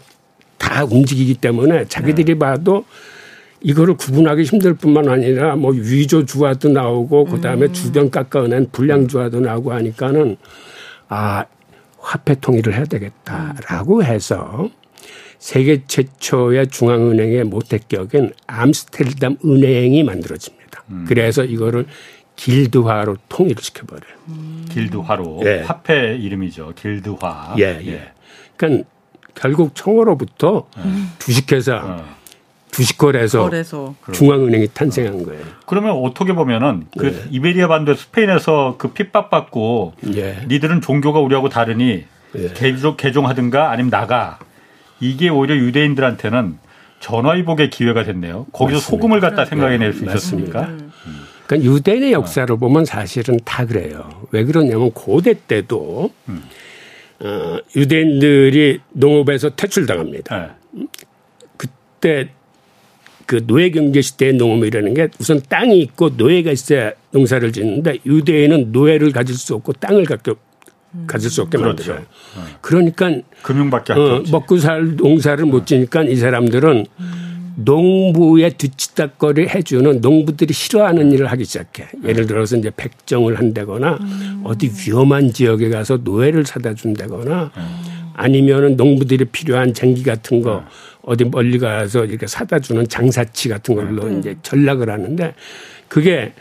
다 움직이기 때문에 자기들이 봐도 이거를 구분하기 힘들 뿐만 아니라 뭐 위조 주화도 나오고 그 다음에 주변 깎아낸 불량 주화도 나오고 하니까는 아 화폐 통일을 해야 되겠다라고 해서. 세계 최초의 중앙은행의 모태격인 암스테르담 은행이 만들어집니다. 음. 그래서 이거를 길드화로 통일을 시켜버려요. 음. 길드화로. 예. 화폐 이름이죠. 길드화. 예, 예. 예. 그러니까 결국 청와로부터 음. 주식회사, 어. 주식거래소, 거래소. 중앙은행이 탄생한 거예요. 그러면 어떻게 보면은 그 네. 이베리아 반도 스페인에서 그 핍박받고 예. 니들은 종교가 우리하고 다르니 예. 개종, 개종하든가 아니면 나가. 이게 오히려 유대인들한테는 전화위복의 기회가 됐네요. 거기서 맞습니다. 소금을 갖다 생각해낼 수 맞습니다. 있었습니까? 음. 그러니까 유대인의 역사를 어. 보면 사실은 다 그래요. 왜 그러냐면 고대 때도 음. 어, 유대인들이 농업에서 퇴출당합니다. 네. 그때 그 노예경제 시대의 농업이라는 게 우선 땅이 있고 노예가 있어야 농사를 짓는데 유대인은 노예를 가질 수 없고 땅을 갖고 가질 수 없게 그렇죠. 만들어요. 어. 그러니까 금융밖에 어, 먹고 살 농사를 못 지니까 어. 이 사람들은 음. 농부의 뒤치다거리 해주는 농부들이 싫어하는 일을 하기 시작해. 예를 들어서 이제 백정을 한다거나 음. 어디 위험한 지역에 가서 노예를 사다 준다거나 음. 아니면은 농부들이 필요한 쟁기 같은 거 어. 어디 멀리 가서 이렇게 사다 주는 장사치 같은 걸로 음. 이제 전락을 하는데 그게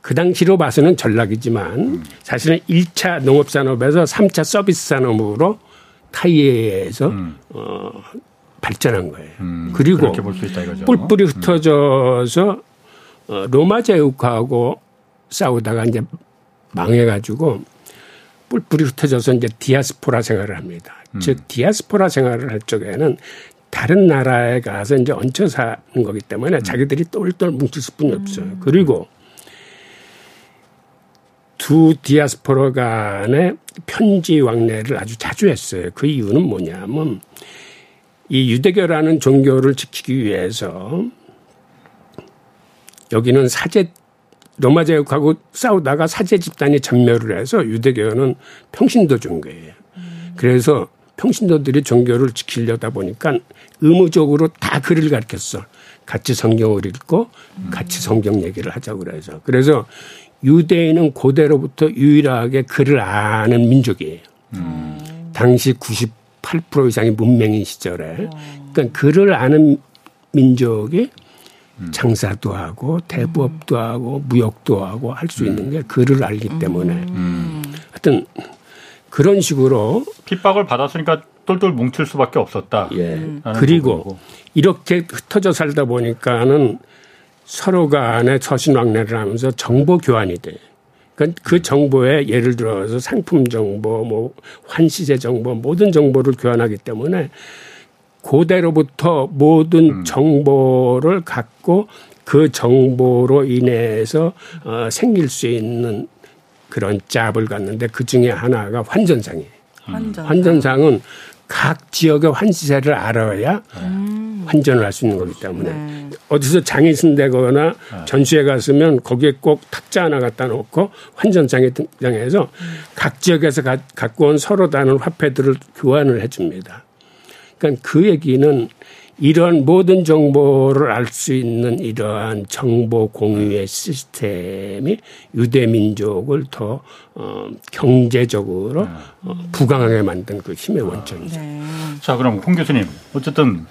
그 당시로 봐서는 전락이지만 사실은 일 차 농업산업에서 삼 차 서비스산업으로 타이에서 음. 어, 발전한 거예요. 음, 그리고 뿔뿔이 흩어져서 음. 로마 제국하고 싸우다가 이제 망해가지고 뿔뿔이 흩어져서 이제 디아스포라 생활을 합니다. 음. 즉 디아스포라 생활을 할 적에는 다른 나라에 가서 이제 얹혀 사는 거기 때문에 음. 자기들이 똘똘 뭉칠 수뿐이 음. 없어요. 그리고 두 디아스포라 간에 편지 왕래를 아주 자주 했어요. 그 이유는 뭐냐면 이 유대교라는 종교를 지키기 위해서 여기는 사제 로마 제국하고 싸우다가 사제 집단이 전멸을 해서 유대교는 평신도 종교예요. 그래서 평신도들이 종교를 지키려다 보니까 의무적으로 다 글을 가르쳤어. 같이 성경을 읽고 같이 성경 얘기를 하자고 그래서. 그래서 유대인은 고대로부터 유일하게 글을 아는 민족이에요. 음. 당시 구십팔 퍼센트 이상이 문맹인 시절에. 그러니까 글을 아는 민족이 음. 장사도 하고 대부업도 하고 무역도 하고 할 수 음. 있는 게 글을 알기 때문에. 음. 하여튼 그런 식으로. 핍박을 받았으니까 똘똘 뭉칠 수밖에 없었다. 예. 그리고 부분이고. 이렇게 흩어져 살다 보니까는 서로 간에 서신왕래를 하면서 정보 교환이 돼. 그러니까 그 정보에 예를 들어서 상품 정보, 뭐 환시제 정보, 모든 정보를 교환하기 때문에 고대로부터 모든 음. 정보를 갖고 그 정보로 인해서 어, 생길 수 있는 그런 짭을 갖는데 그 중에 하나가 환전상이에요. 환전상. 환전상은 각 지역의 환시제를 알아야 음. 환전을 할 수 있는 거기 때문에 네. 어디서 장이 쓴다거나 네. 전시회 갔으면 거기에 꼭 탁자 하나 갖다 놓고 환전장에 등장해서 음. 각 지역에서 가, 갖고 온 서로 다른 화폐들을 교환을 해줍니다. 그러니까 그 얘기는 이런 모든 정보를 알 수 있는 이러한 정보 공유의 시스템이 유대민족을 더 어, 경제적으로 네. 어, 부강하게 만든 그 힘의 원천이죠. 아, 네. 자, 그럼 홍 교수님, 어쨌든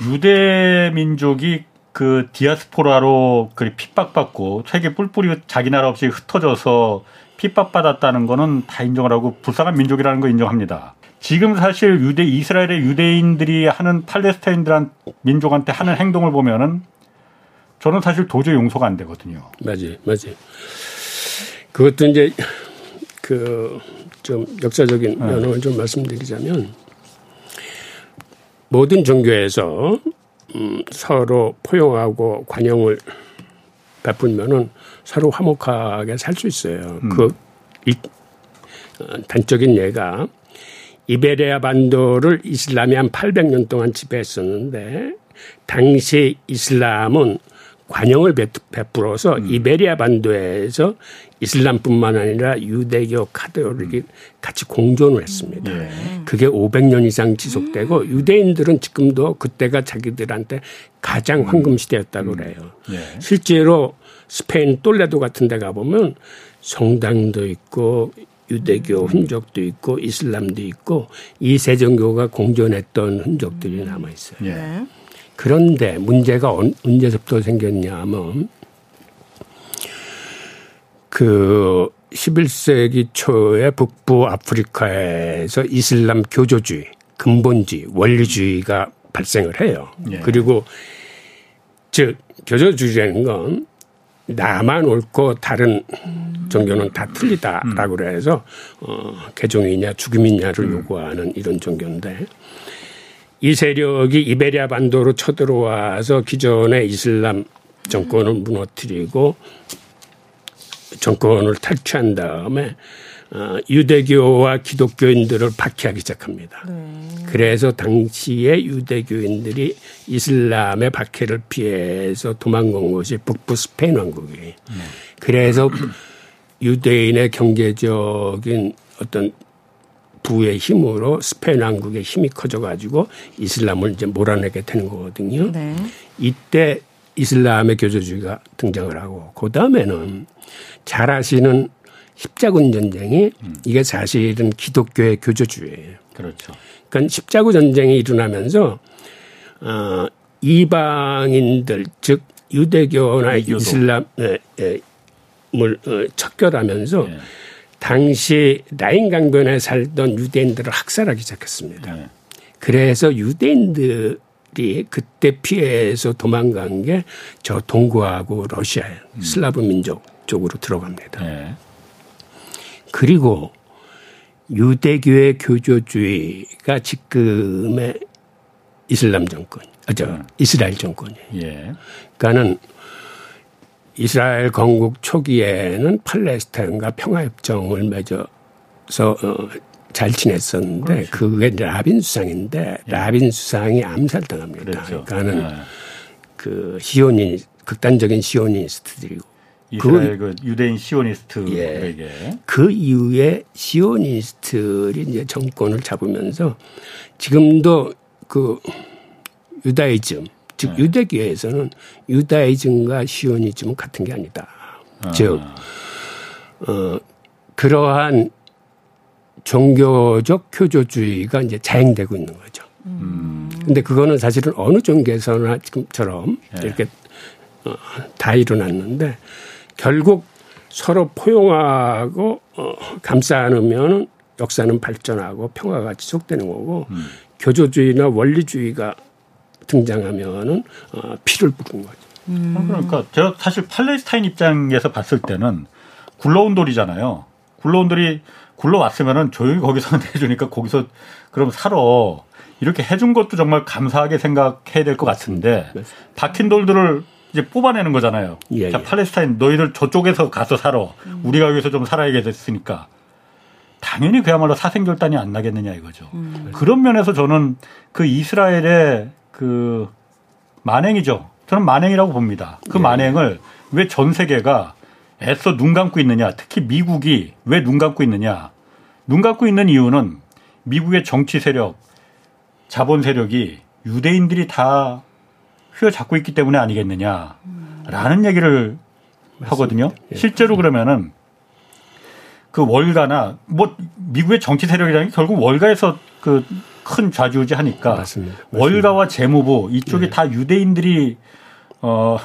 유대민족이 그 디아스포라로 그 핍박받고 세계 뿔뿔이 자기 나라 없이 흩어져서 핍박받았다는 거는 다 인정을 하고 불쌍한 민족이라는 거 인정합니다. 지금 사실 유대 이스라엘의 유대인들이 하는 팔레스타인들한 민족한테 하는 행동을 보면은 저는 사실 도저히 용서가 안 되거든요. 맞아요, 맞아요. 그것도 이제 그 좀 역사적인 면을 네. 좀 말씀드리자면 모든 종교에서 음 서로 포용하고 관용을 베풀면은 서로 화목하게 살 수 있어요. 음. 그 이, 단적인 예가. 이베리아 반도를 이슬람이 한 팔백 년 동안 지배했었는데 당시 이슬람은 관용을 베풀어서 음. 이베리아 반도에서 이슬람뿐만 아니라 유대교, 카톨릭이 음. 같이 공존을 했습니다. 네. 그게 오백 년 이상 지속되고 음. 유대인들은 지금도 그때가 자기들한테 가장 황금시대였다고 그래요. 음. 네. 실제로 스페인 똘레도 같은 데 가보면 성당도 있고 유대교 흔적도 있고 이슬람도 있고 이 세 종교가 공존했던 흔적들이 남아있어요. 예. 그런데 문제가 언제부터 생겼냐면 그 십일 세기 초에 북부 아프리카에서 이슬람 교조주의 근본주의, 원리주의가 발생을 해요. 예. 그리고 즉 교조주의라는 건 나만 옳고 다른 종교는 다 틀리다라고 음. 해서 어, 개종이냐 죽음이냐를 음. 요구하는 이런 종교인데, 이 세력이 이베리아 반도로 쳐들어와서 기존의 이슬람 정권을 무너뜨리고 정권을 탈취한 다음에 어, 유대교와 기독교인들을 박해하기 시작합니다. 네. 그래서 당시에 유대교인들이 이슬람의 박해를 피해서 도망간 것이 북부 스페인 왕국이에요. 네. 그래서 유대인의 경제적인 어떤 부의 힘으로 스페인 왕국의 힘이 커져가지고 이슬람을 이제 몰아내게 되는 거거든요. 네. 이때 이슬람의 교조주의가 등장을 하고, 그 다음에는 잘 아시는 십자군 전쟁이 음. 이게 사실은 기독교의 교조주의예요. 그렇죠. 그러니까 십자군 전쟁이 일어나면서 어, 이방인들 즉 유대교나 유교도. 이슬람을 척결하면서 네. 당시 라인 강변에 살던 유대인들을 학살하기 시작했습니다. 네. 그래서 유대인들이 그때 피해서 도망간 게 저 동구하고 러시아 음. 슬라브 민족 쪽으로 들어갑니다. 네. 그리고 유대교의 교조주의가 지금의 이슬람 정권, 아, 저 음. 이스라엘 정권이에요. 예. 그러니까는 이스라엘 건국 초기에는 팔레스타인과 평화협정을 맺어서 어, 잘 지냈었는데 그렇죠. 그게 라빈 수상인데 예. 라빈 수상이 암살당합니다. 그렇죠. 그러니까는 아. 그 시오니 극단적인 시오니스트들이고. 이스라엘 그 유대인 시오니스트들에게 예, 그 이후에 시오니스트들이 이제 정권을 잡으면서 지금도 그 유다이즘 즉 예. 유대교에서는 유다이즘과 시오니즘은 같은 게 아니다. 아. 즉 어, 그러한 종교적 교조주의가 이제 자행되고 있는 거죠. 그런데 음. 그거는 사실은 어느 종교에서나 지금처럼 예. 이렇게 어, 다 일어났는데. 결국 서로 포용하고 어, 감싸 안으면 역사는 발전하고 평화가 지속되는 거고 음. 교조주의나 원리주의가 등장하면은 어, 피를 부은 거죠. 음. 그러니까 제가 사실 팔레스타인 입장에서 봤을 때는 굴러온 돌이잖아요. 굴러온 돌이 굴러왔으면은 조용히 거기서 해주니까 거기서 그럼 살아. 이렇게 해준 것도 정말 감사하게 생각해야 될 것 같은데 맞습니다. 박힌 돌들을 이제 뽑아내는 거잖아요. 예, 자, 예. 팔레스타인 너희들 저쪽에서 가서 살아. 음. 우리가 여기서 좀 살아야겠으니까. 당연히 그야말로 사생결단이 안 나겠느냐 이거죠. 음. 그런 면에서 저는 그 이스라엘의 그 만행이죠. 저는 만행이라고 봅니다. 그 예. 만행을 왜 전 세계가 애써 눈 감고 있느냐. 특히 미국이 왜 눈 감고 있느냐. 눈 감고 있는 이유는 미국의 정치 세력, 자본 세력이 유대인들이 다 휘어잡고 있기 때문에 아니겠느냐라는 얘기를 맞습니다. 하거든요. 예. 실제로 그러면은 그 월가나 뭐 미국의 정치 세력이라는 게 결국 월가에서 그 큰 좌지우지 하니까 맞습니다. 맞습니다. 월가와 재무부 이쪽에 예. 다 유대인들이 어,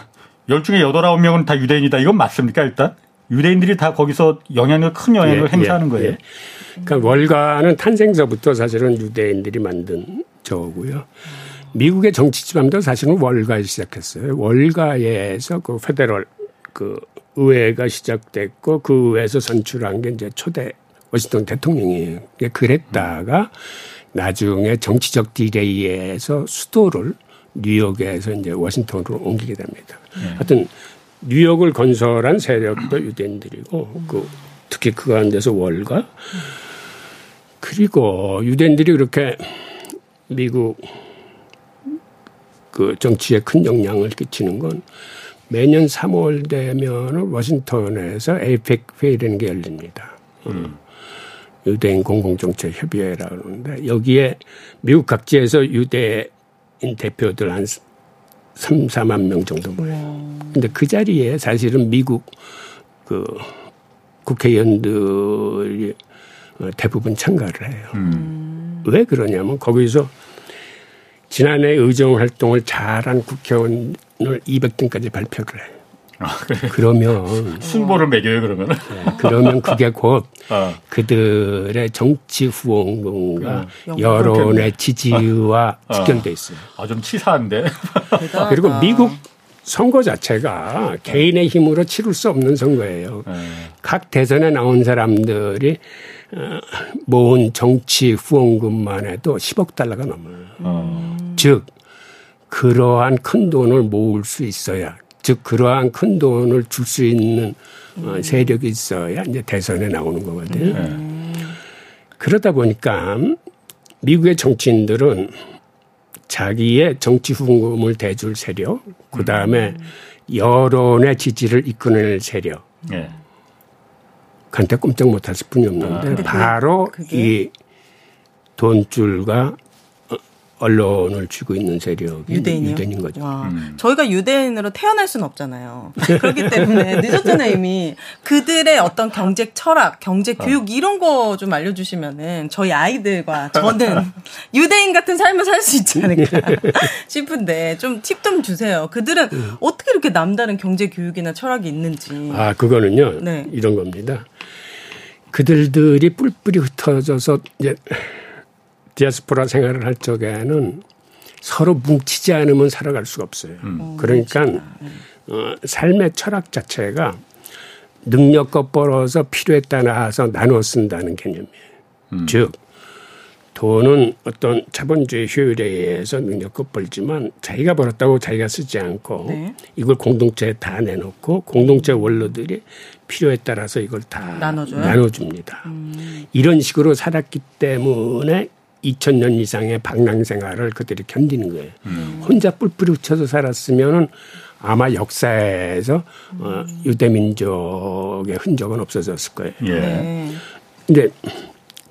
열 중에 여덟, 아홉 명은 다 유대인이다. 이건 맞습니까 일단? 유대인들이 다 거기서 영향을 큰 영향을 예. 행사하는 예. 거예요. 예. 그러니까 월가는 탄생서부터 사실은 유대인들이 만든 저고요. 미국의 정치 지배도 사실은 월가에서 시작했어요. 월가에서 그 페데럴 그 의회가 시작됐고 그 의회에서 선출한 게 이제 초대 워싱턴 대통령이에요. 그랬다가 나중에 정치적 딜레이에서 수도를 뉴욕에서 이제 워싱턴으로 옮기게 됩니다. 네. 하여튼 뉴욕을 건설한 세력도 유대인들이고 그 특히 그 가운데서 월가 그리고 유대인들이 그렇게 미국 그 정치에 큰 영향을 끼치는 건 매년 삼월 되면 워싱턴에서 에이팩 회의라는 게 열립니다. 음. 유대인 공공정책 협의회라고 그러는데 여기에 미국 각지에서 유대인 대표들 한 삼, 사만 명 정도 모여요. 근데 그 자리에 사실은 미국 그 국회의원들이 대부분 참가를 해요. 음. 왜 그러냐면 거기서 지난해 의정활동을 잘한 국회의원을 이백 등까지 발표를 해요. 아, 그래. 그러면 순보를 매겨요 그러면. 네, 그러면 그게 곧 아. 그들의 정치 후원과 아, 여론의 지지와 아. 직결돼 있어요. 아, 좀 치사한데. 그리고 미국 선거 자체가 개인의 힘으로 치를 수 없는 선거예요. 네. 각 대선에 나온 사람들이 모은 정치 후원금만 해도 십억 달러가 넘어요. 음. 즉 그러한 큰 돈을 모을 수 있어야, 즉 그러한 큰 돈을 줄 수 있는 음. 세력이 있어야 이제 대선에 나오는 거거든요. 음. 그러다 보니까 미국의 정치인들은 자기의 정치 후원금을 대줄 세력, 그다음에 음. 여론의 지지를 이끌어낼 세력. 네. 그한테 꼼짝 못할 수뿐이 없는데 아. 바로 그게? 이 돈줄과 언론을 쥐고 있는 세력이 유대인이요? 유대인인 거죠. 와, 음. 저희가 유대인으로 태어날 수는 없잖아요. 그렇기 때문에 늦었잖아요 이미. 그들의 어떤 경제 철학, 경제 교육 이런 거 좀 알려주시면은 저희 아이들과 저는 유대인 같은 삶을 살 수 있지 않을까 싶은데 좀 팁 좀 주세요. 그들은 어떻게 이렇게 남다른 경제 교육이나 철학이 있는지. 아, 그거는요. 네. 이런 겁니다. 그들들이 뿔뿔이 흩어져서 이제 디아스포라 생활을 할 적에는 서로 뭉치지 않으면 살아갈 수가 없어요. 음. 그러니까 어, 삶의 철학 자체가 능력껏 벌어서 필요에 따라서 나눠 쓴다는 개념이에요. 음. 즉 돈은 어떤 자본주의 효율에 의해서 능력껏 벌지만 자기가 벌었다고 자기가 쓰지 않고 네. 이걸 공동체에 다 내놓고 공동체 원로들이 필요에 따라서 이걸 다 나눠줘요? 나눠줍니다. 음. 이런 식으로 살았기 때문에 이천 년 이상의 방랑 생활을 그들이 견디는 거예요. 음. 혼자 뿔뿔이 흩어져 살았으면 아마 역사에서 음. 어, 유대민족의 흔적은 없어졌을 거예요. 예. 근데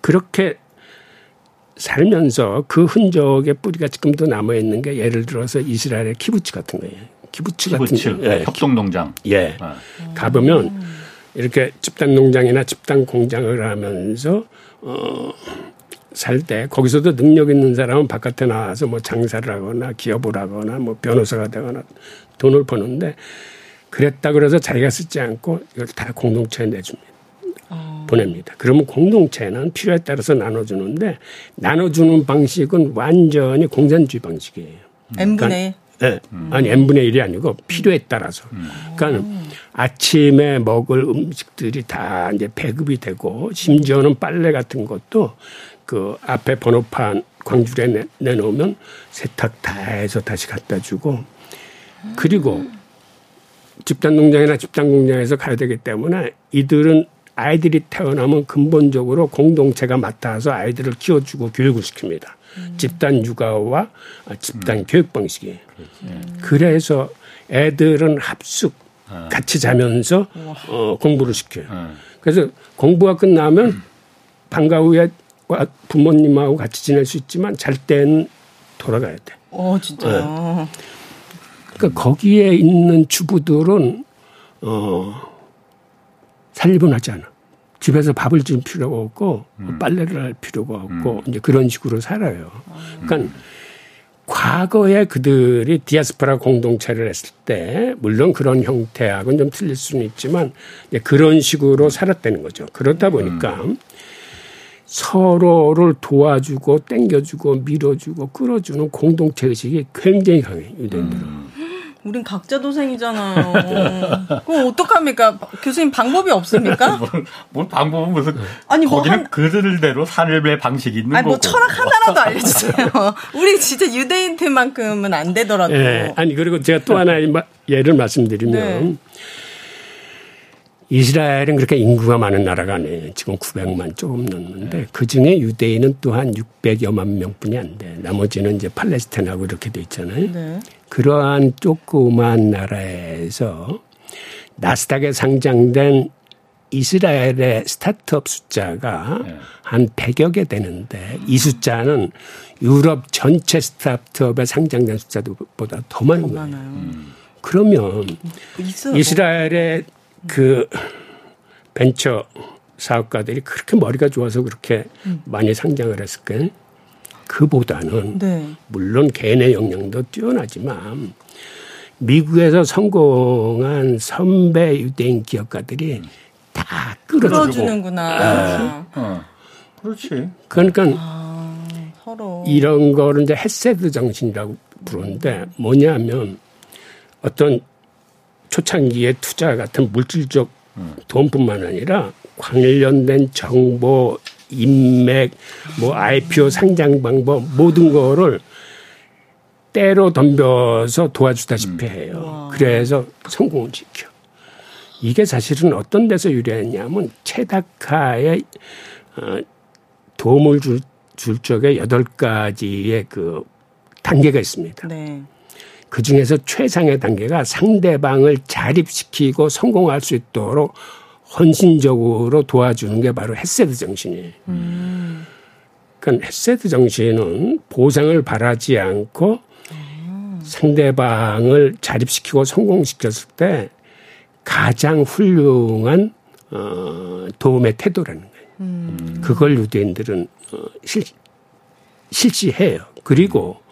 그렇게 살면서 그 흔적의 뿌리가 지금도 남아있는 게 예를 들어서 이스라엘의 키부츠 같은 거예요. 키부츠, 키부츠 같은 예. 협동농장. 예. 아. 가보면 이렇게 집단농장이나 집단공장을 하면서 어. 살 때 거기서도 능력 있는 사람은 바깥에 나와서 뭐 장사를 하거나 기업을 하거나 뭐 변호사가 되거나 돈을 버는데 그랬다 그래서 자기가 쓰지 않고 이걸 다 공동체에 내줍니다. 어. 보냅니다. 그러면 공동체는 필요에 따라서 나눠주는데 나눠주는 방식은 완전히 공산주의 방식이에요. 엠분의 일? 그러니까, 네. 음. 아니 엠분의 일이 아니고 필요에 따라서. 음. 그러니까 아침에 먹을 음식들이 다 이제 배급이 되고 심지어는 빨래 같은 것도 그 앞에 번호판 광주에 내놓으면 세탁 다 해서 다시 갖다 주고 그리고 집단농장이나 집단공장에서 가야 되기 때문에 이들은 아이들이 태어나면 근본적으로 공동체가 맡아서 아이들을 키워주고 교육을 시킵니다. 음. 집단 육아와 집단 음. 교육 방식이에요. 음. 그래서 애들은 합숙 아. 같이 자면서 어, 공부를 시켜요. 아. 그래서 공부가 끝나면 음. 방과 후에 부모님하고 같이 지낼 수 있지만 잘 때는 돌아가야 돼. 어, 진짜요? 네. 그러니까 거기에 있는 주부들은 어, 살림은 하지 않아. 집에서 밥을 줄 필요가 없고 음. 빨래를 할 필요가 없고 음. 이제 그런 식으로 살아요. 그러니까 음. 과거에 그들이 디아스포라 공동체를 했을 때 물론 그런 형태하고는 좀 틀릴 수는 있지만 이제 그런 식으로 살았다는 거죠. 그러다 보니까 음. 서로를 도와주고 땡겨주고 밀어주고 끌어주는 공동체 의식이 굉장히 강해요. 유대인들은. 음. 우린 각자 도생이잖아요. 그럼 어떡합니까? 교수님 방법이 없습니까? 뭘, 뭘 방법은 무슨. 아니, 거기는 뭐 한, 그들대로 삶의 방식이 있는 아니, 거고. 아니, 뭐 철학 하나라도 알려주세요. 우리 진짜 유대인들만큼은 안 되더라도. 네, 아니, 그리고 제가 또 하나의 예를 말씀드리면. 네. 이스라엘은 그렇게 인구가 많은 나라가 아니에요. 지금 구백만 조금 넘는데 네. 그중에 유대인은 또한 육백여만 명뿐이 안 돼. 나머지는 이제 팔레스타인하고 이렇게 돼 있잖아요. 네. 그러한 조그만 나라에서 나스닥에 상장된 이스라엘의 스타트업 숫자가 네. 한 백여 개 되는데 이 숫자는 유럽 전체 스타트업에 상장된 숫자보다 더 많은 더 거예요. 음. 그러면 있어요. 이스라엘의 그 벤처 사업가들이 그렇게 머리가 좋아서 그렇게 음. 많이 상장을 했을까요? 그보다는 네. 물론 개인의 역량도 뛰어나지만 미국에서 성공한 선배 유대인 기업가들이 음. 다 끌어주는구나. 아. 어. 그렇지. 그러니까 아, 서로. 이런 거를 이제 헤세드 정신이라고 부르는데 뭐냐면 어떤 초창기의 투자 같은 물질적 음. 돈뿐만 아니라 관련된 정보, 인맥, 뭐 아이피오 상장 방법 모든 거를 때로 덤벼서 도와주다시피 해요. 와. 그래서 성공을 지켜. 이게 사실은 어떤 데서 유래했냐면 체다카의 어, 도움을 줄, 줄 적에 여덟 가지의 그 단계가 있습니다. 네. 그 중에서 최상의 단계가 상대방을 자립시키고 성공할 수 있도록 헌신적으로 도와주는 게 바로 헤세드 정신이에요. 음. 그러니까 헤세드 정신은 보상을 바라지 않고 음. 상대방을 자립시키고 성공시켰을 때 가장 훌륭한 어, 도움의 태도라는 거예요. 음. 그걸 유대인들은 어, 실, 실시해요. 그리고 음.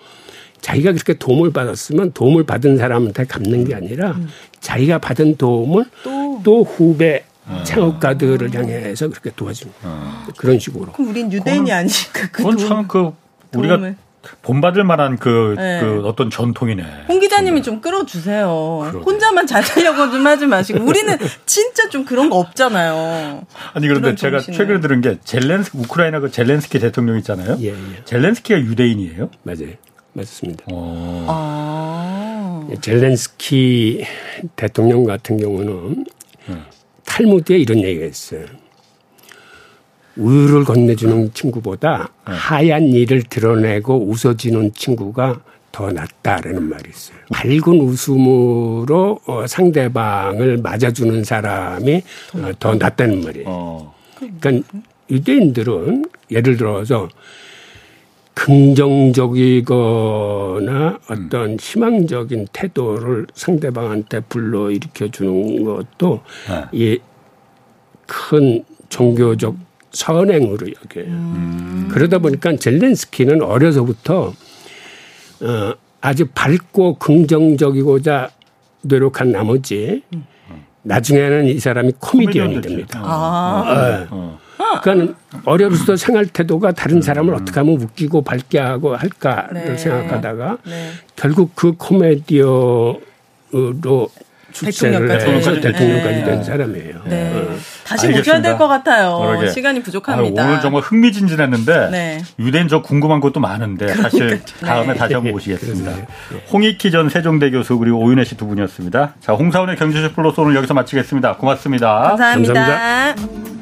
자기가 그렇게 도움을 받았으면 도움을 받은 사람한테 갚는 게 아니라 음. 자기가 받은 도움을 또, 또 후배 아. 창업가들을 향해서 그렇게 도와주는 아. 그런 식으로. 그럼 우린 유대인이 아니니까 그 그건 참 그 우리가 도움을. 본받을 만한 그, 네. 그 어떤 전통이네. 홍 기자님이 좀 끌어주세요. 그러네. 혼자만 잘하려고 좀 하지 마시고 우리는 진짜 좀 그런 거 없잖아요. 아니 그런데 제가 정신을. 최근에 들은 게 젤렌스 우크라이나 그 젤렌스키 대통령 있잖아요. 예, 예. 젤렌스키가 유대인이에요? 맞아요, 맞습니다. 오. 아. 젤렌스키 대통령 같은 경우는 음. 탈무드에 이런 얘기가 있어요. 우유를 건네주는 친구보다 네. 하얀 이를 드러내고 웃어주는 친구가 더 낫다라는 말이 있어요. 밝은 웃음으로 어, 상대방을 맞아주는 사람이 어, 더 낫다는 말이에요. 어. 그러니까 유대인들은 예를 들어서 긍정적이거나 어떤 희망적인 태도를 상대방한테 불러일으켜주는 것도 네. 이 큰 종교적 선행으로 여겨요. 음. 그러다 보니까 젤렌스키는 어려서부터 어, 아주 밝고 긍정적이고자 노력한 나머지 음. 나중에는 이 사람이 코미디언이 됩니다. 아. 어. 어. 그러니까 어려서부터 생활 태도가 다른 사람을 음. 어떻게 하면 웃기고 밝게 하고 할까를 네. 생각하다가 네. 결국 그 코미디언으로 출세를 해서 대통령까지 네. 된 사람이에요. 네. 어. 다시 모셔야 될 것 같아요. 그러게. 시간이 부족합니다. 아, 오늘 정말 흥미진진했는데 네. 유대인 저 궁금한 것도 많은데 그러니까. 사실 다음에 네. 다시 한번 모시겠습니다. 홍익희 전 세종대 교수 그리고 오윤혜 씨 두 분이었습니다. 자, 홍사훈의 경제쇼 플러스 오늘 여기서 마치겠습니다. 고맙습니다. 감사합니다. 감사합니다.